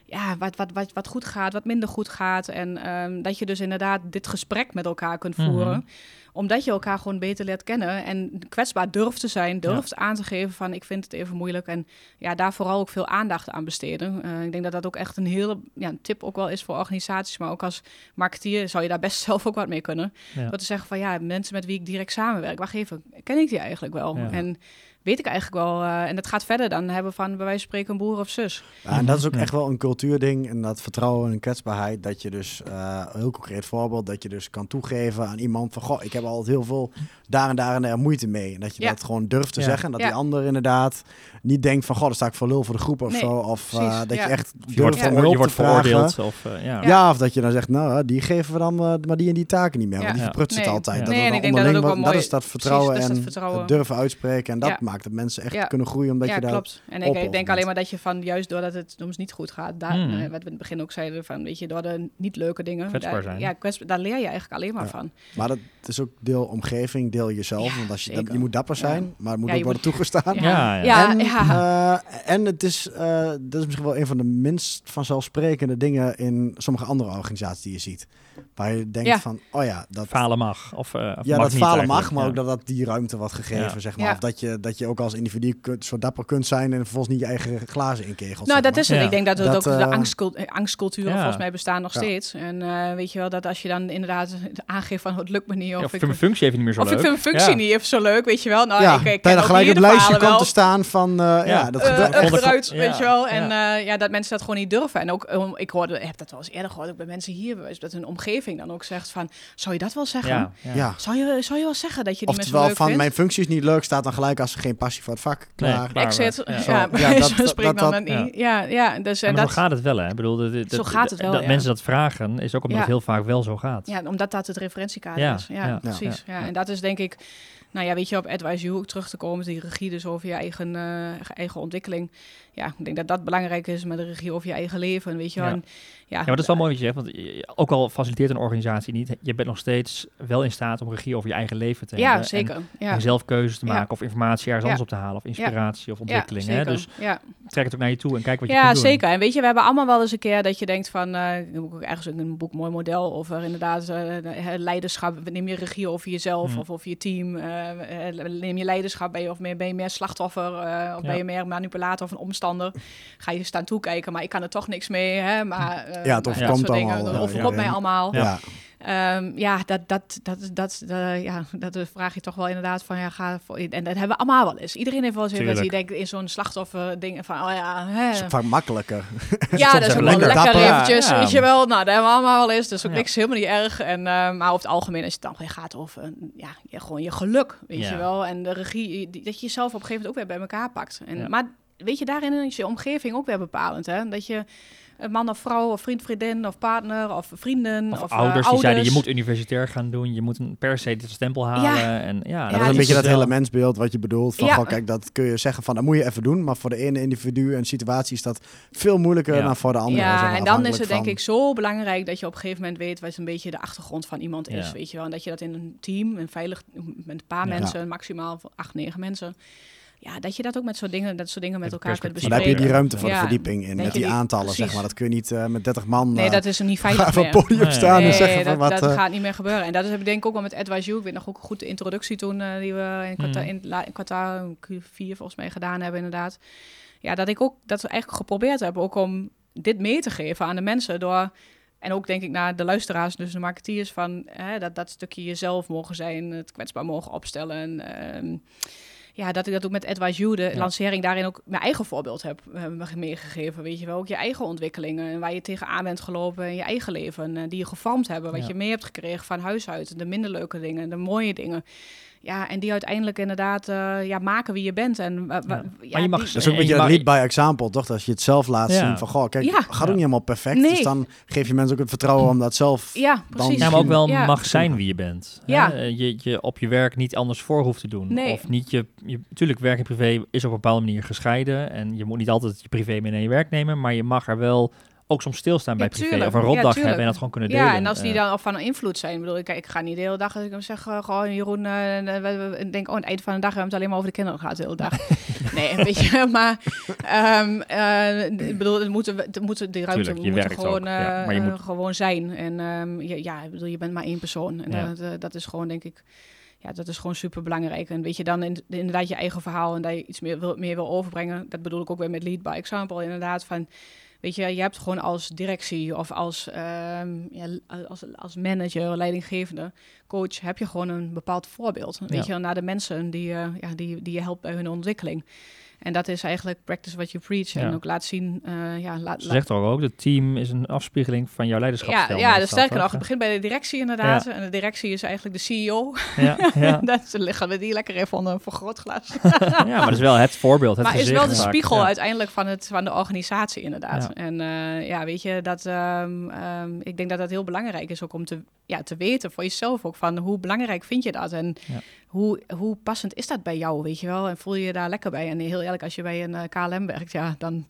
ja, wat, wat, wat, wat goed gaat, wat minder goed gaat. En um, dat je dus inderdaad dit gesprek met elkaar kunt voeren. Mm-hmm. Omdat je elkaar gewoon beter leert kennen en kwetsbaar durft te zijn, durft ja. aan te geven van ik vind het even moeilijk. En ja, daar vooral ook veel aandacht aan besteden. Uh, ik denk dat dat ook echt een hele ja, een tip ook wel is voor organisaties, maar ook als marketeer zou je daar best zelf ook wat mee kunnen. Ja. Door te zeggen van ja, mensen met wie ik direct samenwerk, wacht even, ken ik die eigenlijk wel? Ja. En weet ik eigenlijk wel. Uh, en dat gaat verder dan hebben van bij wijze van spreken een broer of zus. Ja, en dat is ook echt wel een cultuurding en dat vertrouwen en kwetsbaarheid, dat je dus, uh, een heel concreet voorbeeld, dat je dus kan toegeven aan iemand van goh, ik heb altijd heel veel daar en daar en daar moeite mee. En dat je ja. dat gewoon durft te ja. zeggen. En dat ja. die ander inderdaad niet denkt van goh, dan sta ik voor lul voor de groep of nee, zo. Of uh, dat ja. je echt durft je wordt, ja. je wordt veroordeeld. Of, uh, ja. ja, of dat je dan zegt, nou, die geven we dan uh, maar die en die taken niet meer. Ja. Want die verprutst nee. het altijd. Ja. Dat, nee, het dat, dat, wat, dat is dat vertrouwen precies, en dat vertrouwen. Het durven uitspreken. En dat ja. maakt dat mensen echt ja. kunnen groeien omdat ja, je daar klopt. En ik denk bent. alleen maar dat je van, juist doordat het soms niet goed gaat, daar, hmm. uh, wat we in het begin ook zeiden, van weet je, door de niet leuke dingen. Daar leer je eigenlijk alleen maar van. Maar dat is ook deel omgeving, deel jezelf. Ja, want als je, dat, je moet dapper zijn, ja. maar het moet ja, ook worden moet... toegestaan. Ja, ja, ja. En, ja. Uh, en het is, uh, dat is misschien wel een van de minst vanzelfsprekende dingen in sommige andere organisaties die je ziet. Waar je denkt ja. van, oh ja, dat falen mag. Of, uh, of ja, mag dat niet falen eigenlijk. mag, maar ja. ook dat, dat die ruimte wordt gegeven, ja. zeg maar. Ja. Of dat je, dat je ook als individu kunt, zo dapper kunt zijn en vervolgens niet je eigen glazen inkegelt. Nou, dat maar. is het. Ja. Ik denk dat, dat, dat ook uh, de angstcult- angstculturen ja. volgens mij bestaan nog ja. steeds. En uh, weet je wel, dat als je dan inderdaad aangeeft van, het lukt me niet. Of, ja, of ik vind mijn functie even niet meer zo of leuk. Of ik vind mijn functie ja. niet even zo leuk, weet je wel. Nou, ja, ik, ik ken dat gelijk het lijstje komt te staan van, uh, ja. ja, dat gebeurt. Uh, eruit, ja. weet je wel. En uh, ja, dat mensen dat gewoon niet durven. En ook, um, ik hoorde, heb dat wel eens eerder gehoord, ook bij mensen hier, dat hun omgeving dan ook zegt van, zou je dat wel zeggen? Ja, ja. Ja. Zou, je, zou je wel zeggen dat je die mensen leuk vindt? Oftewel van, mijn functie is niet leuk, staat dan gelijk als er geen passie voor het vak. Klaar. Nee, klaar Exit. Ja, ja, ja dat, zo spreekt dat, dan dat, ja. ja, dus, en dat, zo gaat het wel, hè? Ik bedoel, dat, dat, zo gaat het wel, dat ja. mensen dat vragen, is ook omdat ja. het heel vaak wel zo gaat. Ja, omdat dat het referentiekader ja. is. Ja, ja. precies. Ja. Ja. En dat is denk ik, nou ja, weet je, op AdWise U ook terug te komen, die regie dus over je eigen, uh, eigen ontwikkeling. Ja, ik denk dat dat belangrijk is met de regie over je eigen leven, weet je wel. Ja. Ja, ja, maar dat is wel mooi wat je zegt, want ook al faciliteert een organisatie niet, je bent nog steeds wel in staat om regie over je eigen leven te hebben. Ja, zeker. En, ja. en zelf keuzes te maken ja. of informatie ergens ja. anders op te halen of inspiratie ja. of ontwikkeling. Ja, hè? Dus ja. trek het ook naar je toe en kijk wat je ja, kunt doen. Ja, zeker. En weet je, we hebben allemaal wel eens een keer dat je denkt van, uh, ik heb ook ergens een boek mooi model of er inderdaad uh, leiderschap, neem je regie over jezelf hmm. of over je team, uh, neem je leiderschap, ben je, of ben je meer slachtoffer uh, of ja. ben je meer manipulator of een omstander. Ga je staan toekijken, maar ik kan er toch niks mee, hè, maar... Uh, ja, het overkomt nou, allemaal. Het overkomt ja, ja. mij allemaal. Ja. Um, ja, dat, dat, dat, dat, uh, ja, dat vraag je toch wel inderdaad van, ja, ga voor, en dat hebben we allemaal wel eens. Iedereen heeft wel eens dat je denkt in zo'n slachtoffer ding van, oh ja. Hè. Dat is vaak makkelijker. Ja, dat is ook wel lekker dapper, eventjes, ja. weet je wel. Nou, dat hebben we allemaal wel eens, dus ook ja. niks helemaal niet erg. En, uh, maar over het algemeen, als het dan gaat over, ja, je, gewoon je geluk, weet ja. je wel. En de regie, die, dat je jezelf op een gegeven moment ook weer bij elkaar pakt. En, ja. Maar weet je, daarin is je omgeving ook weer bepalend, hè. Dat je... Een man of vrouw, of vriend, vriendin, of partner, of vrienden. Of, of ouders, uh, ouders die zeiden, je moet universitair gaan doen. Je moet een per se dit stempel halen. Ja. En, ja, ja, dat is een beetje dat hele mensbeeld wat je bedoelt. Van, ja. goh, kijk, dat kun je zeggen van, dat moet je even doen. Maar voor de ene individu en situatie is dat veel moeilijker ja. dan voor de andere. Ja, zeg maar, en dan is het van... denk ik zo belangrijk dat je op een gegeven moment weet... wat een beetje de achtergrond van iemand is, ja. weet je wel. En dat je dat in een team, een veilig, met een paar ja. mensen, maximaal acht, negen mensen... Ja, dat je dat ook met zo'n dingen, dat soort dingen met elkaar kunt bespreken. Maar daar heb je die ruimte voor ja. de verdieping in, met die, die aantallen, precies. zeg maar. Dat kun je niet uh, met dertig man nee, dat is niet veilig van podium nee. staan nee, en zeggen nee, van dat, wat... dat uh... gaat niet meer gebeuren. En dat is denk ik ook wel met Edward Jude. Ik weet nog ook een goede introductie toen uh, die we in Qatar, in, in Qatar Q vier volgens mij gedaan hebben inderdaad. Ja, dat ik ook dat we eigenlijk geprobeerd hebben ook om dit mee te geven aan de mensen door... En ook denk ik naar de luisteraars, dus de marketeers... van hè, dat, dat stukje jezelf mogen zijn, het kwetsbaar mogen opstellen... Um, ja, dat ik dat ook met AdWise Jude, de ja. lancering daarin ook mijn eigen voorbeeld heb, heb meegegeven. Weet je wel, ook je eigen ontwikkelingen, waar je tegenaan bent gelopen in je eigen leven, die je gevormd hebben, wat ja. je mee hebt gekregen van huis uit, de minder leuke dingen, de mooie dingen. Ja, en die uiteindelijk inderdaad uh, ja, maken wie je bent. En, uh, ja. Ja, maar je mag die, dat is ook een beetje een lead by example, toch? Als je het zelf laat ja. zien van, goh, kijk, ja. gaat ook ja. niet helemaal perfect. Nee. Dus dan geef je mensen ook het vertrouwen om dat zelf... Ja, precies. Dan... Ja, maar ook wel ja. mag zijn wie je bent. Ja. Hè? Je, je op je werk niet anders voor hoeft te doen. Nee. Of niet je, je... Natuurlijk, werk en privé is op een bepaalde manier gescheiden. En je moet niet altijd je privé mee naar je werk nemen. Maar je mag er wel... ook soms stilstaan bij ja, privé tuurlijk. Of een rotdag ja, hebben en dat gewoon kunnen delen. Ja, en als die dan van invloed zijn. Ik bedoel, ik, ik ga niet de hele dag als ik hem zeg, gewoon Jeroen, uh, ik denk, oh, aan het eind van de dag hebben we het alleen maar over de kinderen gehad de hele dag. nee, weet je, maar um, uh, ik bedoel, het moet, het moet, die ruimte tuurlijk, moet gewoon, ook, uh, ja, maar je moet... uh, gewoon zijn. En um, je, ja, ik bedoel, je bent maar één persoon. En ja. dat, uh, dat is gewoon, denk ik... Ja, dat is gewoon super belangrijk. En weet je, dan in, inderdaad je eigen verhaal en daar je iets meer wil, meer wil overbrengen. Dat bedoel ik ook weer met lead by example. Inderdaad, van... Weet je, je hebt gewoon als directie of als, uh, ja, als, als manager, leidinggevende, coach, heb je gewoon een bepaald voorbeeld. Weet ja. je, naar de mensen die, uh, ja, die, die je helpt bij hun ontwikkeling. En dat is eigenlijk practice what you preach. Ja. En ook laat zien... Uh, ja, laat, Ze zegt ook, het team is een afspiegeling van jouw leiderschapsstijl. Ja, ja dus sterker nog, het begint bij de directie inderdaad. Ja. En de directie is eigenlijk de C E O. Ja, ja. dat liggen we die lekker even onder een vergrootglas. ja, maar dat is wel het voorbeeld. Het maar is wel de spiegel ja. uiteindelijk van, het, van de organisatie inderdaad. Ja. En uh, ja, weet je, dat, um, um, ik denk dat dat heel belangrijk is ook om te, ja, te weten voor jezelf ook van hoe belangrijk vind je dat? En ja. hoe, hoe passend is dat bij jou, weet je wel? En voel je je daar lekker bij? En heel eerlijk, als je bij een uh, K L M werkt, ja, dan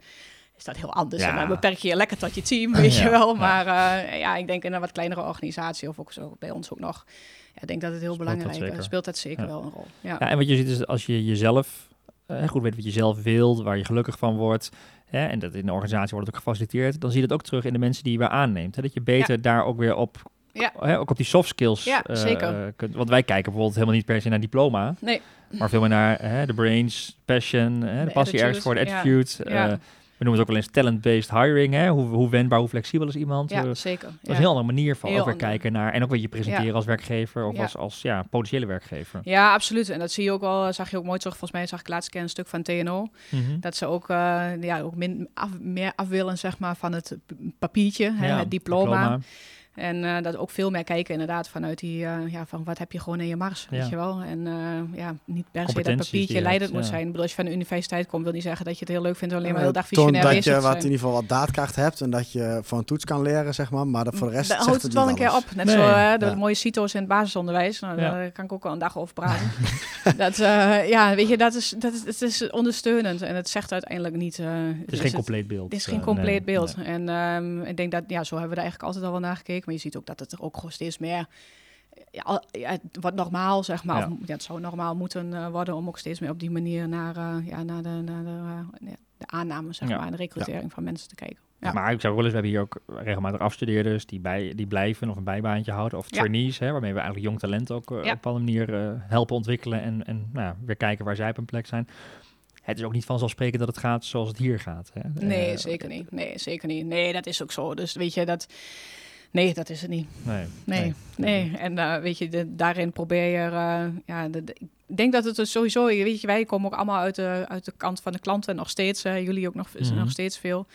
is dat heel anders. Ja. En dan beperk je je lekker tot je team, weet ja, je wel. Maar uh, ja, ik denk in een wat kleinere organisatie, of ook zo bij ons ook nog. Ja, ik denk dat het heel speelt belangrijk is. Uh, speelt dat zeker ja. wel een rol. Ja. ja, en wat je ziet is als je jezelf uh, goed weet wat je zelf wilt, waar je gelukkig van wordt... Hè, en dat in de organisatie wordt het ook gefaciliteerd... dan zie je dat ook terug in de mensen die je weer aanneemt. Hè, dat je beter ja. daar ook weer op... Ja. Hè, ook op die soft skills ja, uh, zeker. kunt. Want wij kijken bijvoorbeeld helemaal niet per se naar diploma... Nee. maar veel meer naar hè, de brains, passion, hè, de, de passie ergens voor, de attitude. Ja. Uh, ja. We noemen het ook wel eens talent-based hiring. Hè? Hoe, hoe wendbaar, hoe flexibel is iemand? Ja, uh, zeker. Dat ja. is een heel andere manier van heel over ander. kijken naar... en ook wat je presenteren ja. als werkgever of ja. als, als ja, potentiële werkgever. Ja, absoluut. En dat zie je ook wel, zag je ook mooi terug. Volgens mij zag ik laatst keer een stuk van T N O. Mm-hmm. Dat ze ook, uh, ja, ook min, af, meer af willen zeg maar, van het papiertje, hè, ja, het diploma. diploma. En uh, dat ook veel meer kijken inderdaad vanuit die... Uh, ja, van wat heb je gewoon in je mars, ja. weet je wel? En uh, ja, niet per se dat papiertje leidend ja. moet zijn. Ik bedoel, als je van de universiteit komt, wil niet zeggen dat je het heel leuk vindt... alleen maar heel dag visionair bezig te zijn. Dat je wat in ieder geval wat daadkracht hebt... en dat je voor een toets kan leren, zeg maar. Maar dat voor de rest dat zegt houdt het wel een keer op. Net nee. zo uh, de ja. mooie CITO's in het basisonderwijs. Nou, ja. Daar kan ik ook al een dag over praten. dat, uh, ja, weet je, dat is, dat is, het is ondersteunend. En het zegt uiteindelijk niet... Uh, het is geen het, compleet beeld. Het is geen compleet nee, beeld. Nee. En um, ik denk dat, ja, zo hebben we er eigenlijk altijd al wel naar gekeken... Maar je ziet ook dat het er ook gewoon steeds meer... Ja, het wordt normaal, zeg maar. Ja. Of, ja, het zou normaal moeten uh, worden om ook steeds meer op die manier... naar, uh, ja, naar, de, naar de, uh, de aanname, zeg ja. maar, en de recrutering ja. van mensen te kijken. Ja. Maar ik zou wel eens, we hebben hier ook regelmatig afstudeerders... die, bij, die blijven of een bijbaantje houden. Of trainees, ja. hè, waarmee we eigenlijk jong talent ook uh, ja. op een manier uh, helpen ontwikkelen... en, en nou, weer kijken waar zij op hun plek zijn... Het is ook niet vanzelfsprekend dat het gaat zoals het hier gaat. Hè? Nee, uh, zeker niet. Nee, zeker niet. Nee, dat is ook zo. Dus weet je, dat... Nee, dat is het niet. Nee. Nee. nee. nee. En uh, weet je, de, daarin probeer je... Uh, ja, de, de, ik denk dat het sowieso... Weet je, wij komen ook allemaal uit de, uit de kant van de klanten. Nog steeds. Uh, jullie ook nog, mm-hmm. zijn nog steeds veel.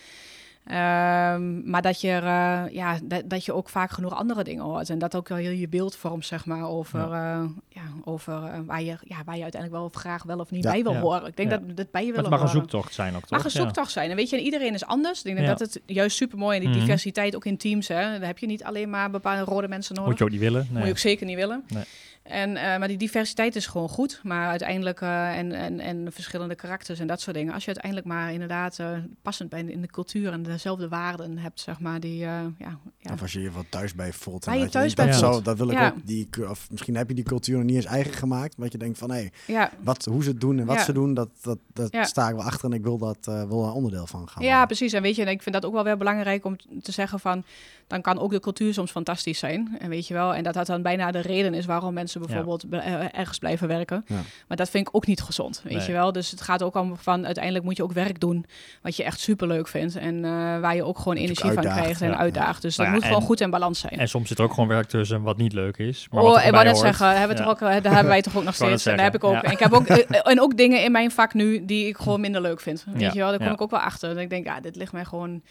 Um, maar dat je, uh, ja, dat, dat je ook vaak genoeg andere dingen hoort. En dat ook wel heel je beeld vormt, zeg maar, over, ja. Uh, ja, over uh, waar, je, ja, waar je uiteindelijk wel of graag wel of niet ja. bij wil ja. horen. Ik denk ja. dat, dat bij je wil horen. Het mag een zoektocht zijn ook, toch? mag een zoektocht zijn. En weet je, en iedereen is anders. Ik denk ja. dat het juist supermooi en die mm-hmm. diversiteit ook in teams, hè. Daar heb je niet alleen maar bepaalde rode mensen nodig. Moet je ook niet willen. Nee. Moet je ook zeker niet willen. Nee. En, uh, maar die diversiteit is gewoon goed. Maar uiteindelijk, uh, en, en, en verschillende karakters en dat soort dingen. Als je uiteindelijk maar inderdaad uh, passend bent in de cultuur en dezelfde waarden hebt, zeg maar, die... Uh, ja, ja. Of als je je wat thuis bij voelt. En je je thuis bij voelt. Dat wil ik ja. ook. Die, of misschien heb je die cultuur nog niet eens eigen gemaakt. Maar je denkt van, hé, hey, ja. wat, hoe ze het doen en wat ja. ze doen, dat, dat, dat ja. sta ik wel achter. En ik wil dat uh, wel een onderdeel van gaan Ja, maken. Precies. En weet je, en ik vind dat ook wel weer belangrijk om te zeggen van, dan kan ook de cultuur soms fantastisch zijn. En weet je wel, en dat dat dan bijna de reden is waarom mensen bijvoorbeeld ja. ergens blijven werken. Ja. Maar dat vind ik ook niet gezond, weet nee. je wel. Dus het gaat ook om van, uiteindelijk moet je ook werk doen wat je echt superleuk vindt en uh, waar je ook gewoon dat energie ook uitdaagt, van krijgt en ja. uitdaagt. Dus nou, dat moet en, gewoon goed in balans zijn. En soms zit er ook gewoon werk tussen wat niet leuk is. Maar oh, wat ik wou net zeggen, hebben ja. toch ook, daar hebben wij toch ook nog steeds. En daar heb ik ook. Ja. En ik heb ook en ook dingen in mijn vak nu die ik gewoon minder leuk vind. Weet ja. je wel, daar kom ja. ik ook wel achter. En ik denk, ja, dit ligt mij gewoon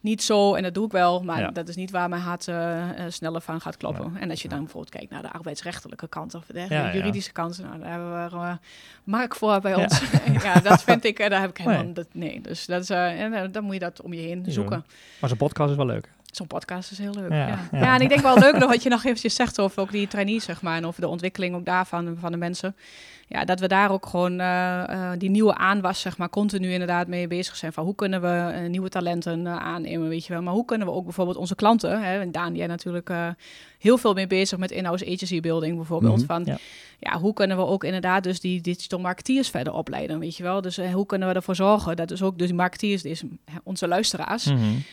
niet zo, en dat doe ik wel, maar ja. dat is niet waar mijn hart uh, sneller van gaat kloppen. Ja. En als je dan bijvoorbeeld kijkt naar de arbeidsrechtelijke kant of de ja, juridische ja. kant, nou, daar hebben we uh, Mark voor bij ja. ons. ja, dat vind ik, uh, daar heb ik helemaal... Nee, dat, nee. dus dat is, uh, en, uh, dan moet je dat om je heen ja. zoeken. Maar zo'n podcast is wel leuk. Zo'n podcast is heel leuk, ja. Ja. ja. ja en ik denk wel leuk nog wat je nog eventjes zegt over ook die trainees, zeg maar, en over de ontwikkeling ook daarvan van de mensen. Ja, dat we daar ook gewoon uh, uh, die nieuwe aanwas, zeg maar, continu inderdaad mee bezig zijn. Van hoe kunnen we uh, nieuwe talenten uh, aannemen, weet je wel. Maar hoe kunnen we ook bijvoorbeeld onze klanten, hè, en Daan, jij natuurlijk uh, heel veel mee bezig met in-house agency building bijvoorbeeld. Mm-hmm, van, ja. ja, hoe kunnen we ook inderdaad dus die digital marketeers verder opleiden, weet je wel. Dus uh, hoe kunnen we ervoor zorgen dat dus ook dus marketeers, dus, onze luisteraars, mm-hmm.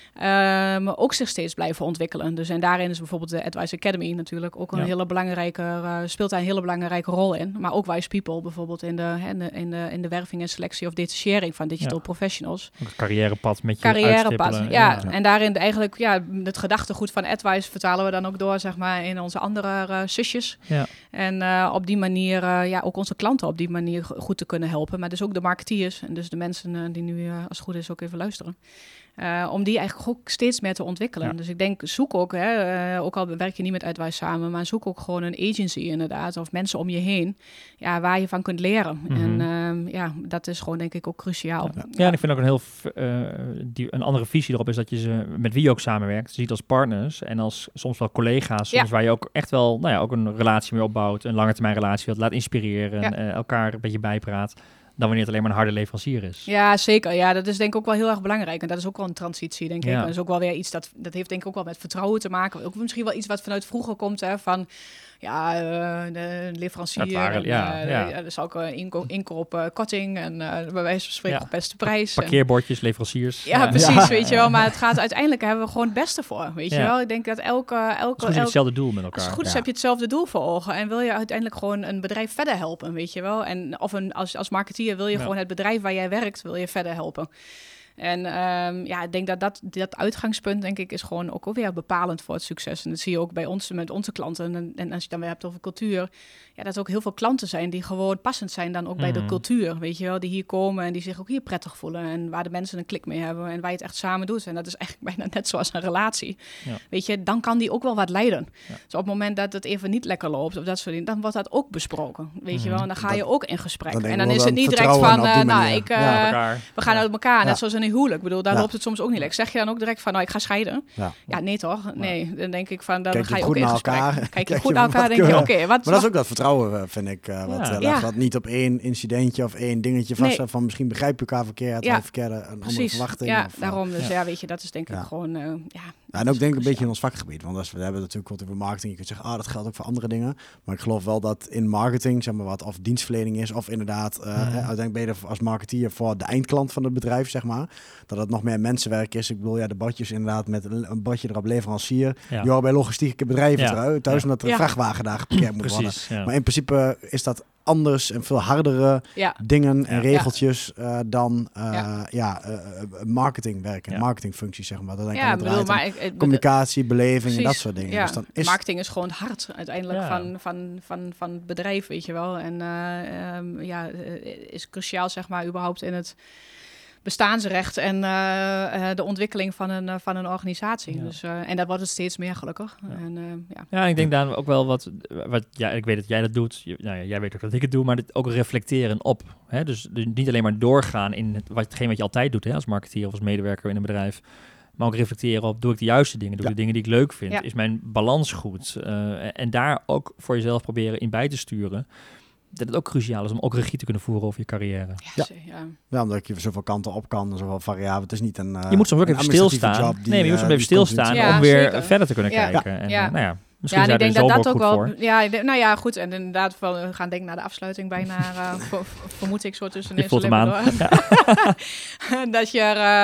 uh, ook zich steeds blijven ontwikkelen. Dus en daarin is bijvoorbeeld de AdWise Academy natuurlijk ook een ja. hele belangrijke, uh, speelt daar een hele belangrijke rol in. Maar ook Wise People. Bijvoorbeeld in de, in, de, in, de, in de werving en selectie of detachering van digital ja. professionals. Een carrièrepad met je carrièrepad, ja. Ja. ja. En daarin eigenlijk ja, het gedachtegoed van AdWise vertalen we dan ook door, zeg maar, in onze andere uh, zusjes. Ja. En uh, op die manier uh, ja, ook onze klanten op die manier goed te kunnen helpen. Maar dus ook de marketeers en dus de mensen uh, die nu uh, als het goed is ook even luisteren. Uh, om die eigenlijk ook steeds meer te ontwikkelen. Ja. Dus ik denk, zoek ook, hè, uh, ook al werk je niet met AdWise samen, maar zoek ook gewoon een agency inderdaad, of mensen om je heen, ja, waar je van kunt leren. Mm-hmm. En uh, ja, dat is gewoon denk ik ook cruciaal. Ja, ja. En ik vind ook een heel, uh, die, een andere visie erop is dat je ze, met wie je ook samenwerkt, ziet als partners en als soms wel collega's, soms ja. waar je ook echt wel, nou ja, ook een relatie mee opbouwt, een lange termijn relatie, dat laat inspireren, ja. uh, elkaar een beetje bijpraat. Dan wanneer het alleen maar een harde leverancier is. Ja, zeker. Ja, dat is denk ik ook wel heel erg belangrijk. En dat is ook wel een transitie, denk ik. Ja. Dat is ook wel weer iets dat, dat heeft denk ik ook wel met vertrouwen te maken. Ook misschien wel iets wat vanuit vroeger komt, hè, van ja, uh, de leverancier. Waren, en, ja, uh, ja. Er is ook een inko- inkoop uh, korting en uh, bij wijze van spreken ja. beste prijs. Pa- parkeerbordjes, en leveranciers. Ja, ja. precies, ja. weet je wel. Maar het gaat uiteindelijk, hebben we gewoon het beste voor, weet ja. je wel. Ik denk dat elke... elke goed elke, hetzelfde doel met elkaar. Als goed ja. is, heb je hetzelfde doel voor ogen. En wil je uiteindelijk gewoon een bedrijf verder helpen, weet je wel. En of een, als, als marketeer wil je ja. gewoon het bedrijf waar jij werkt, wil je verder helpen. En um, ja, ik denk dat, dat dat uitgangspunt, denk ik, is gewoon ook alweer bepalend voor het succes. En dat zie je ook bij ons, met onze klanten. En, en als je dan weer hebt over cultuur, ja, dat er ook heel veel klanten zijn die gewoon passend zijn dan ook mm. bij de cultuur. Weet je wel, die hier komen en die zich ook hier prettig voelen. En waar de mensen een klik mee hebben en waar je het echt samen doet. En dat is eigenlijk bijna net zoals een relatie. Ja. Weet je, dan kan die ook wel wat lijden. Ja. Dus op het moment dat het even niet lekker loopt of dat soort dingen, dan wordt dat ook besproken. Weet mm. je wel, en dan ga dat, je ook in gesprek. Dan en dan is het niet direct van, uh, nou, ik, uh, ja, we gaan ja. uit elkaar. Net ja. zoals een huwelijk. Ik bedoel, daar ja. loopt het soms ook niet lekker. Zeg je dan ook direct van, nou, ik ga scheiden? Ja, ja nee toch? Nee, dan denk ik van, dan Kijk ga je ook in gesprek. Elkaar. Kijk je goed naar elkaar, denk je, oké. Maar dat is ook dat vertrouwen, vind ik. Uh, wat, ja. uh, ja. Dat niet op één incidentje of één dingetje vast nee. van misschien begrijp je elkaar verkeerd, ja. of verkeerde een andere Precies. verwachting. Ja, of, uh, daarom. Dus ja. ja, weet je, dat is denk ik ja. gewoon... Uh, ja, ja, en ook denk ik een beetje in ons vakgebied. Want als we, we hebben natuurlijk wat over marketing. Je kunt zeggen, ah, dat geldt ook voor andere dingen. Maar ik geloof wel dat in marketing, zeg maar, wat of dienstverlening is, of inderdaad, uh, ja. uiteindelijk ben je als marketeer voor de eindklant van het bedrijf, zeg maar. Dat het nog meer mensenwerk is. Ik bedoel, ja, de badjes inderdaad met een badje erop leverancier. Ja. Joh, bij logistieke bedrijven ja. thuis, omdat ja. de vrachtwagen daar geparkeerd moet worden. Ja. Maar in principe is dat anders en veel hardere ja. dingen en ja. regeltjes uh, dan uh, ja. Ja, uh, marketingwerk en ja. marketingfuncties, zeg maar. Dat denk ik ja, aan bedoel, maar ik, ik, communicatie, beleving precies, en dat soort dingen. Ja. Dus dan is marketing is gewoon hard uiteindelijk ja. van, van, van, van het bedrijf, weet je wel. En uh, um, ja, is cruciaal, zeg maar, überhaupt in het bestaansrecht en uh, de ontwikkeling van een, uh, van een organisatie. Ja. Dus, uh, en dat wordt het steeds meer, gelukkig. Ja, en, uh, ja. ja ik denk daar ook wel wat... wat ja, ik weet dat jij dat doet. Je, nou ja, jij weet ook dat ik het doe, maar dit ook reflecteren op. Hè? Dus, dus niet alleen maar doorgaan in het, wat, hetgeen wat je altijd doet, hè, als marketeer of als medewerker in een bedrijf. Maar ook reflecteren op, doe ik de juiste dingen? Doe ik ja. de dingen die ik leuk vind? Ja. Is mijn balans goed? Uh, en daar ook voor jezelf proberen in bij te sturen. Dat het ook cruciaal is om ook regie te kunnen voeren over je carrière. Ja, ja. ja omdat ik je zoveel kanten op kan, zoveel variabelen. Het is niet een uh, Je moet soms ook even stilstaan. Die, nee, je moet soms even stilstaan ja, om weer zeker. verder te kunnen ja. kijken. Ja. En, ja. Nou ja. Misschien ja, en ik denk dat dat ook wel. Ja, nou ja, goed. En inderdaad, we gaan denk ik naar de afsluiting bijna. Uh, ver, vermoed ik zo tussen ik voel aan. Ja. Dat je,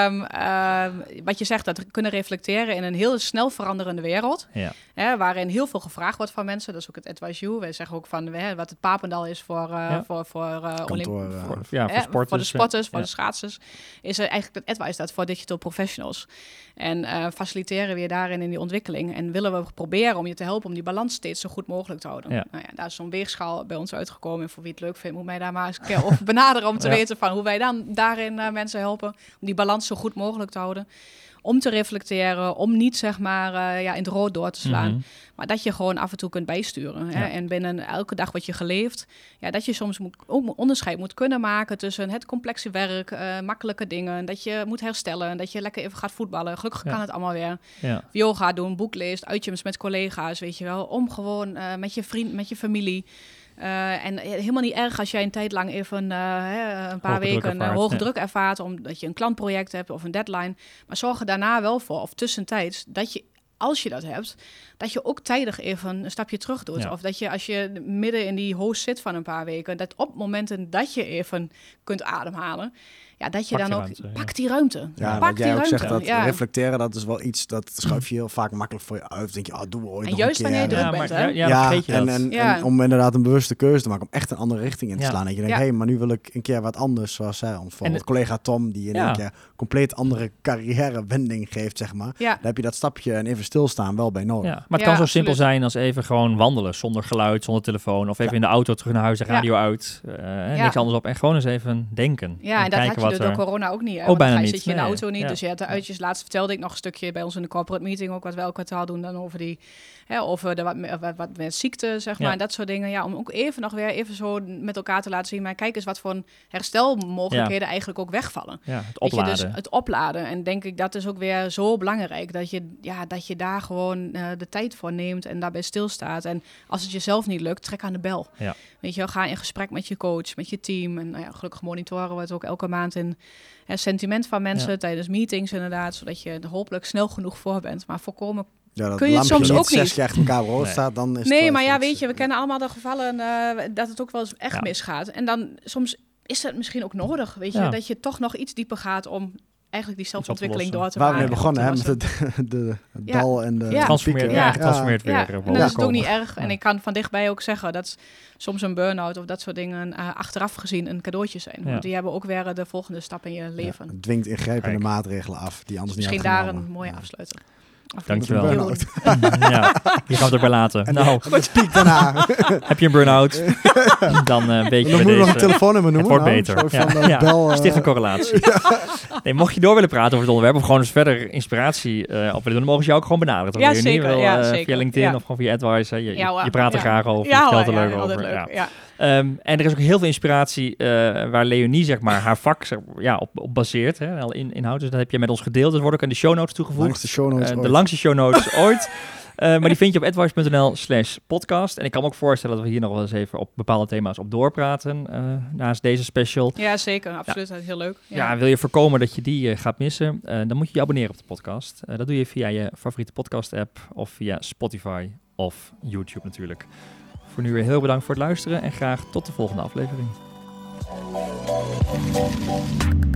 um, uh, wat je zegt, dat kunnen reflecteren in een heel snel veranderende wereld. Ja. Hè, waarin heel veel gevraagd wordt van mensen. Dat is ook het AdWise Academy. Wij zeggen ook van hè, wat het Papendal is voor uh, ja. voor voor, uh, Kantoor, Olymp- uh, voor, ja, hè, voor, sporters, voor de sporters, ja. voor de schaatsers. Is er eigenlijk het AdWise dat voor digital professionals. En uh, faciliteren weer daarin in die ontwikkeling. En willen we proberen om je te helpen om die balans steeds zo goed mogelijk te houden. Ja. Nou ja, daar is zo'n weegschaal bij ons uitgekomen. En voor wie het leuk vindt, moet mij daar maar eens een keer over benaderen om te ja. weten van hoe wij dan daarin uh, mensen helpen om die balans zo goed mogelijk te houden. Om te reflecteren, om niet zeg maar uh, ja, in het rood door te slaan. Mm-hmm. Maar dat je gewoon af en toe kunt bijsturen. Hè? Ja. En binnen elke dag wat je geleefd, ja, dat je soms moet, ook onderscheid moet kunnen maken tussen het complexe werk, uh, makkelijke dingen, dat je moet herstellen, dat je lekker even gaat voetballen. Gelukkig ja. kan het allemaal weer. Ja. Yoga doen, boek leest, uitjes met collega's, weet je wel. Om gewoon uh, met je vriend, met je familie. Uh, en helemaal niet erg als jij een tijd lang even uh, hè, een paar hoge weken druk ervaart, hoge druk ja. ervaart, omdat je een klantproject hebt of een deadline. Maar zorg er daarna wel voor, of tussentijds, dat je, als je dat hebt, dat je ook tijdig even een stapje terug doet. Ja. Of dat je, als je midden in die hoos zit van een paar weken, dat op momenten dat je even kunt ademhalen, ja, dat je pak dan ook ruimte, pak die ruimte. Ja, pak die jij ruimte. Ook zegt dat ja. reflecteren, dat is wel iets dat schuif je heel vaak makkelijk voor je uit. Denk je, ah, oh, doe ooit en nog juist een keer. Juist wanneer je druk bent, hè? Ja, ja, ja en, en, ja. en om inderdaad een bewuste keuze te maken, om echt een andere richting in te ja. slaan. En je denkt, ja. hé, hey, maar nu wil ik een keer wat anders, zoals zij. Bijvoorbeeld collega Tom, die in ja. een keer compleet andere carrièrewending geeft, zeg maar. Ja. Daar heb je dat stapje en even stilstaan wel bij nodig. Ja. Maar het ja, kan zo absoluut. simpel zijn als even gewoon wandelen, zonder geluid, zonder telefoon. Of even ja. in de auto terug naar huis, de radio ja. uit. Uh, niks anders op. En gewoon eens even denken. Ja, en dat had je door corona ook niet. Hè? Oh, bijna dan zit je in de auto nee, niet. Ja. Dus je hebt de uitjes. Laatst vertelde ik nog een stukje bij ons in de corporate meeting ook wat we elk kwartaal doen dan over die, hè, over de wat, wat, wat met ziekte, zeg maar, ja. en dat soort dingen. Ja, om ook even nog weer even zo met elkaar te laten zien. Maar kijk eens wat voor herstelmogelijkheden ja. eigenlijk ook wegvallen. Ja, het opladen. Je, dus het opladen. En denk ik dat is ook weer zo belangrijk dat je, ja, dat je daar gewoon uh, de tijd voor neemt en daarbij stilstaat. En als het jezelf niet lukt, trek aan de bel. Ja. Weet je wel, ga in gesprek met je coach, met je team. En nou ja, gelukkig monitoren we het ook elke maand in het sentiment van mensen ja. tijdens meetings inderdaad, zodat je er hopelijk snel genoeg voor bent. Maar voorkomen ja, kun je het soms ook niet. Echt elkaar nee. staat, dan is nee, het maar ja, weet je, we kennen allemaal de gevallen uh, dat het ook wel eens echt ja. misgaat. En dan soms is het misschien ook nodig, weet je, ja. dat je toch nog iets dieper gaat om eigenlijk die zelfontwikkeling door te maken. Waar we mee begonnen, hè, met de, de, de ja. dal en de ja. transformeert ja. ja. weer. Ja. En dat ja. is het ook niet erg. En ja. ik kan van dichtbij ook zeggen dat soms een burn-out of dat soort dingen uh, achteraf gezien een cadeautje zijn. Ja. Want die hebben ook weer de volgende stap in je leven. Ja. Het dwingt ingrijpende Kijk. maatregelen af die anders dus niet misschien daar een mooie ja. afsluiter. Dankjewel. Burn-out. Ja, je gaat het ook bij laten. En nou, piek daarna. Heb je een burn-out? Dan uh, weet je bij deze. Moet nog een telefoonnummer noemen. Het wordt nou, beter. Ja. Ja. Bel, uh... Sticht een correlatie. Ja. Nee, mocht je door willen praten over het onderwerp of gewoon eens verder inspiratie uh, op willen doen, mogen ze jou ook gewoon benaderen. Ja, je zeker, wil, uh, ja, zeker. Via LinkedIn ja. of gewoon via AdWise. Je, je, je praat er ja. graag over. Ja, je vertelt er leuk ja, over. Ja. Ja. Um, en er is ook heel veel inspiratie uh, waar Leonie zeg maar, haar vak zeg, ja, op, op baseert. Hè, in, inhoud. Dus dat heb je met ons gedeeld. Dat wordt ook aan de show notes toegevoegd. Langste show notes uh, de langste show notes ooit. Uh, maar die vind je op adwise.nl slash podcast. En ik kan me ook voorstellen dat we hier nog wel eens even op bepaalde thema's op doorpraten. Uh, naast deze special. Ja, zeker. Absoluut. Ja. Heel leuk. Ja. Ja, wil je voorkomen dat je die uh, gaat missen? Uh, dan moet je je abonneren op de podcast. Uh, dat doe je via je favoriete podcast app of via Spotify of YouTube natuurlijk. Voor nu weer heel bedankt voor het luisteren en graag tot de volgende aflevering.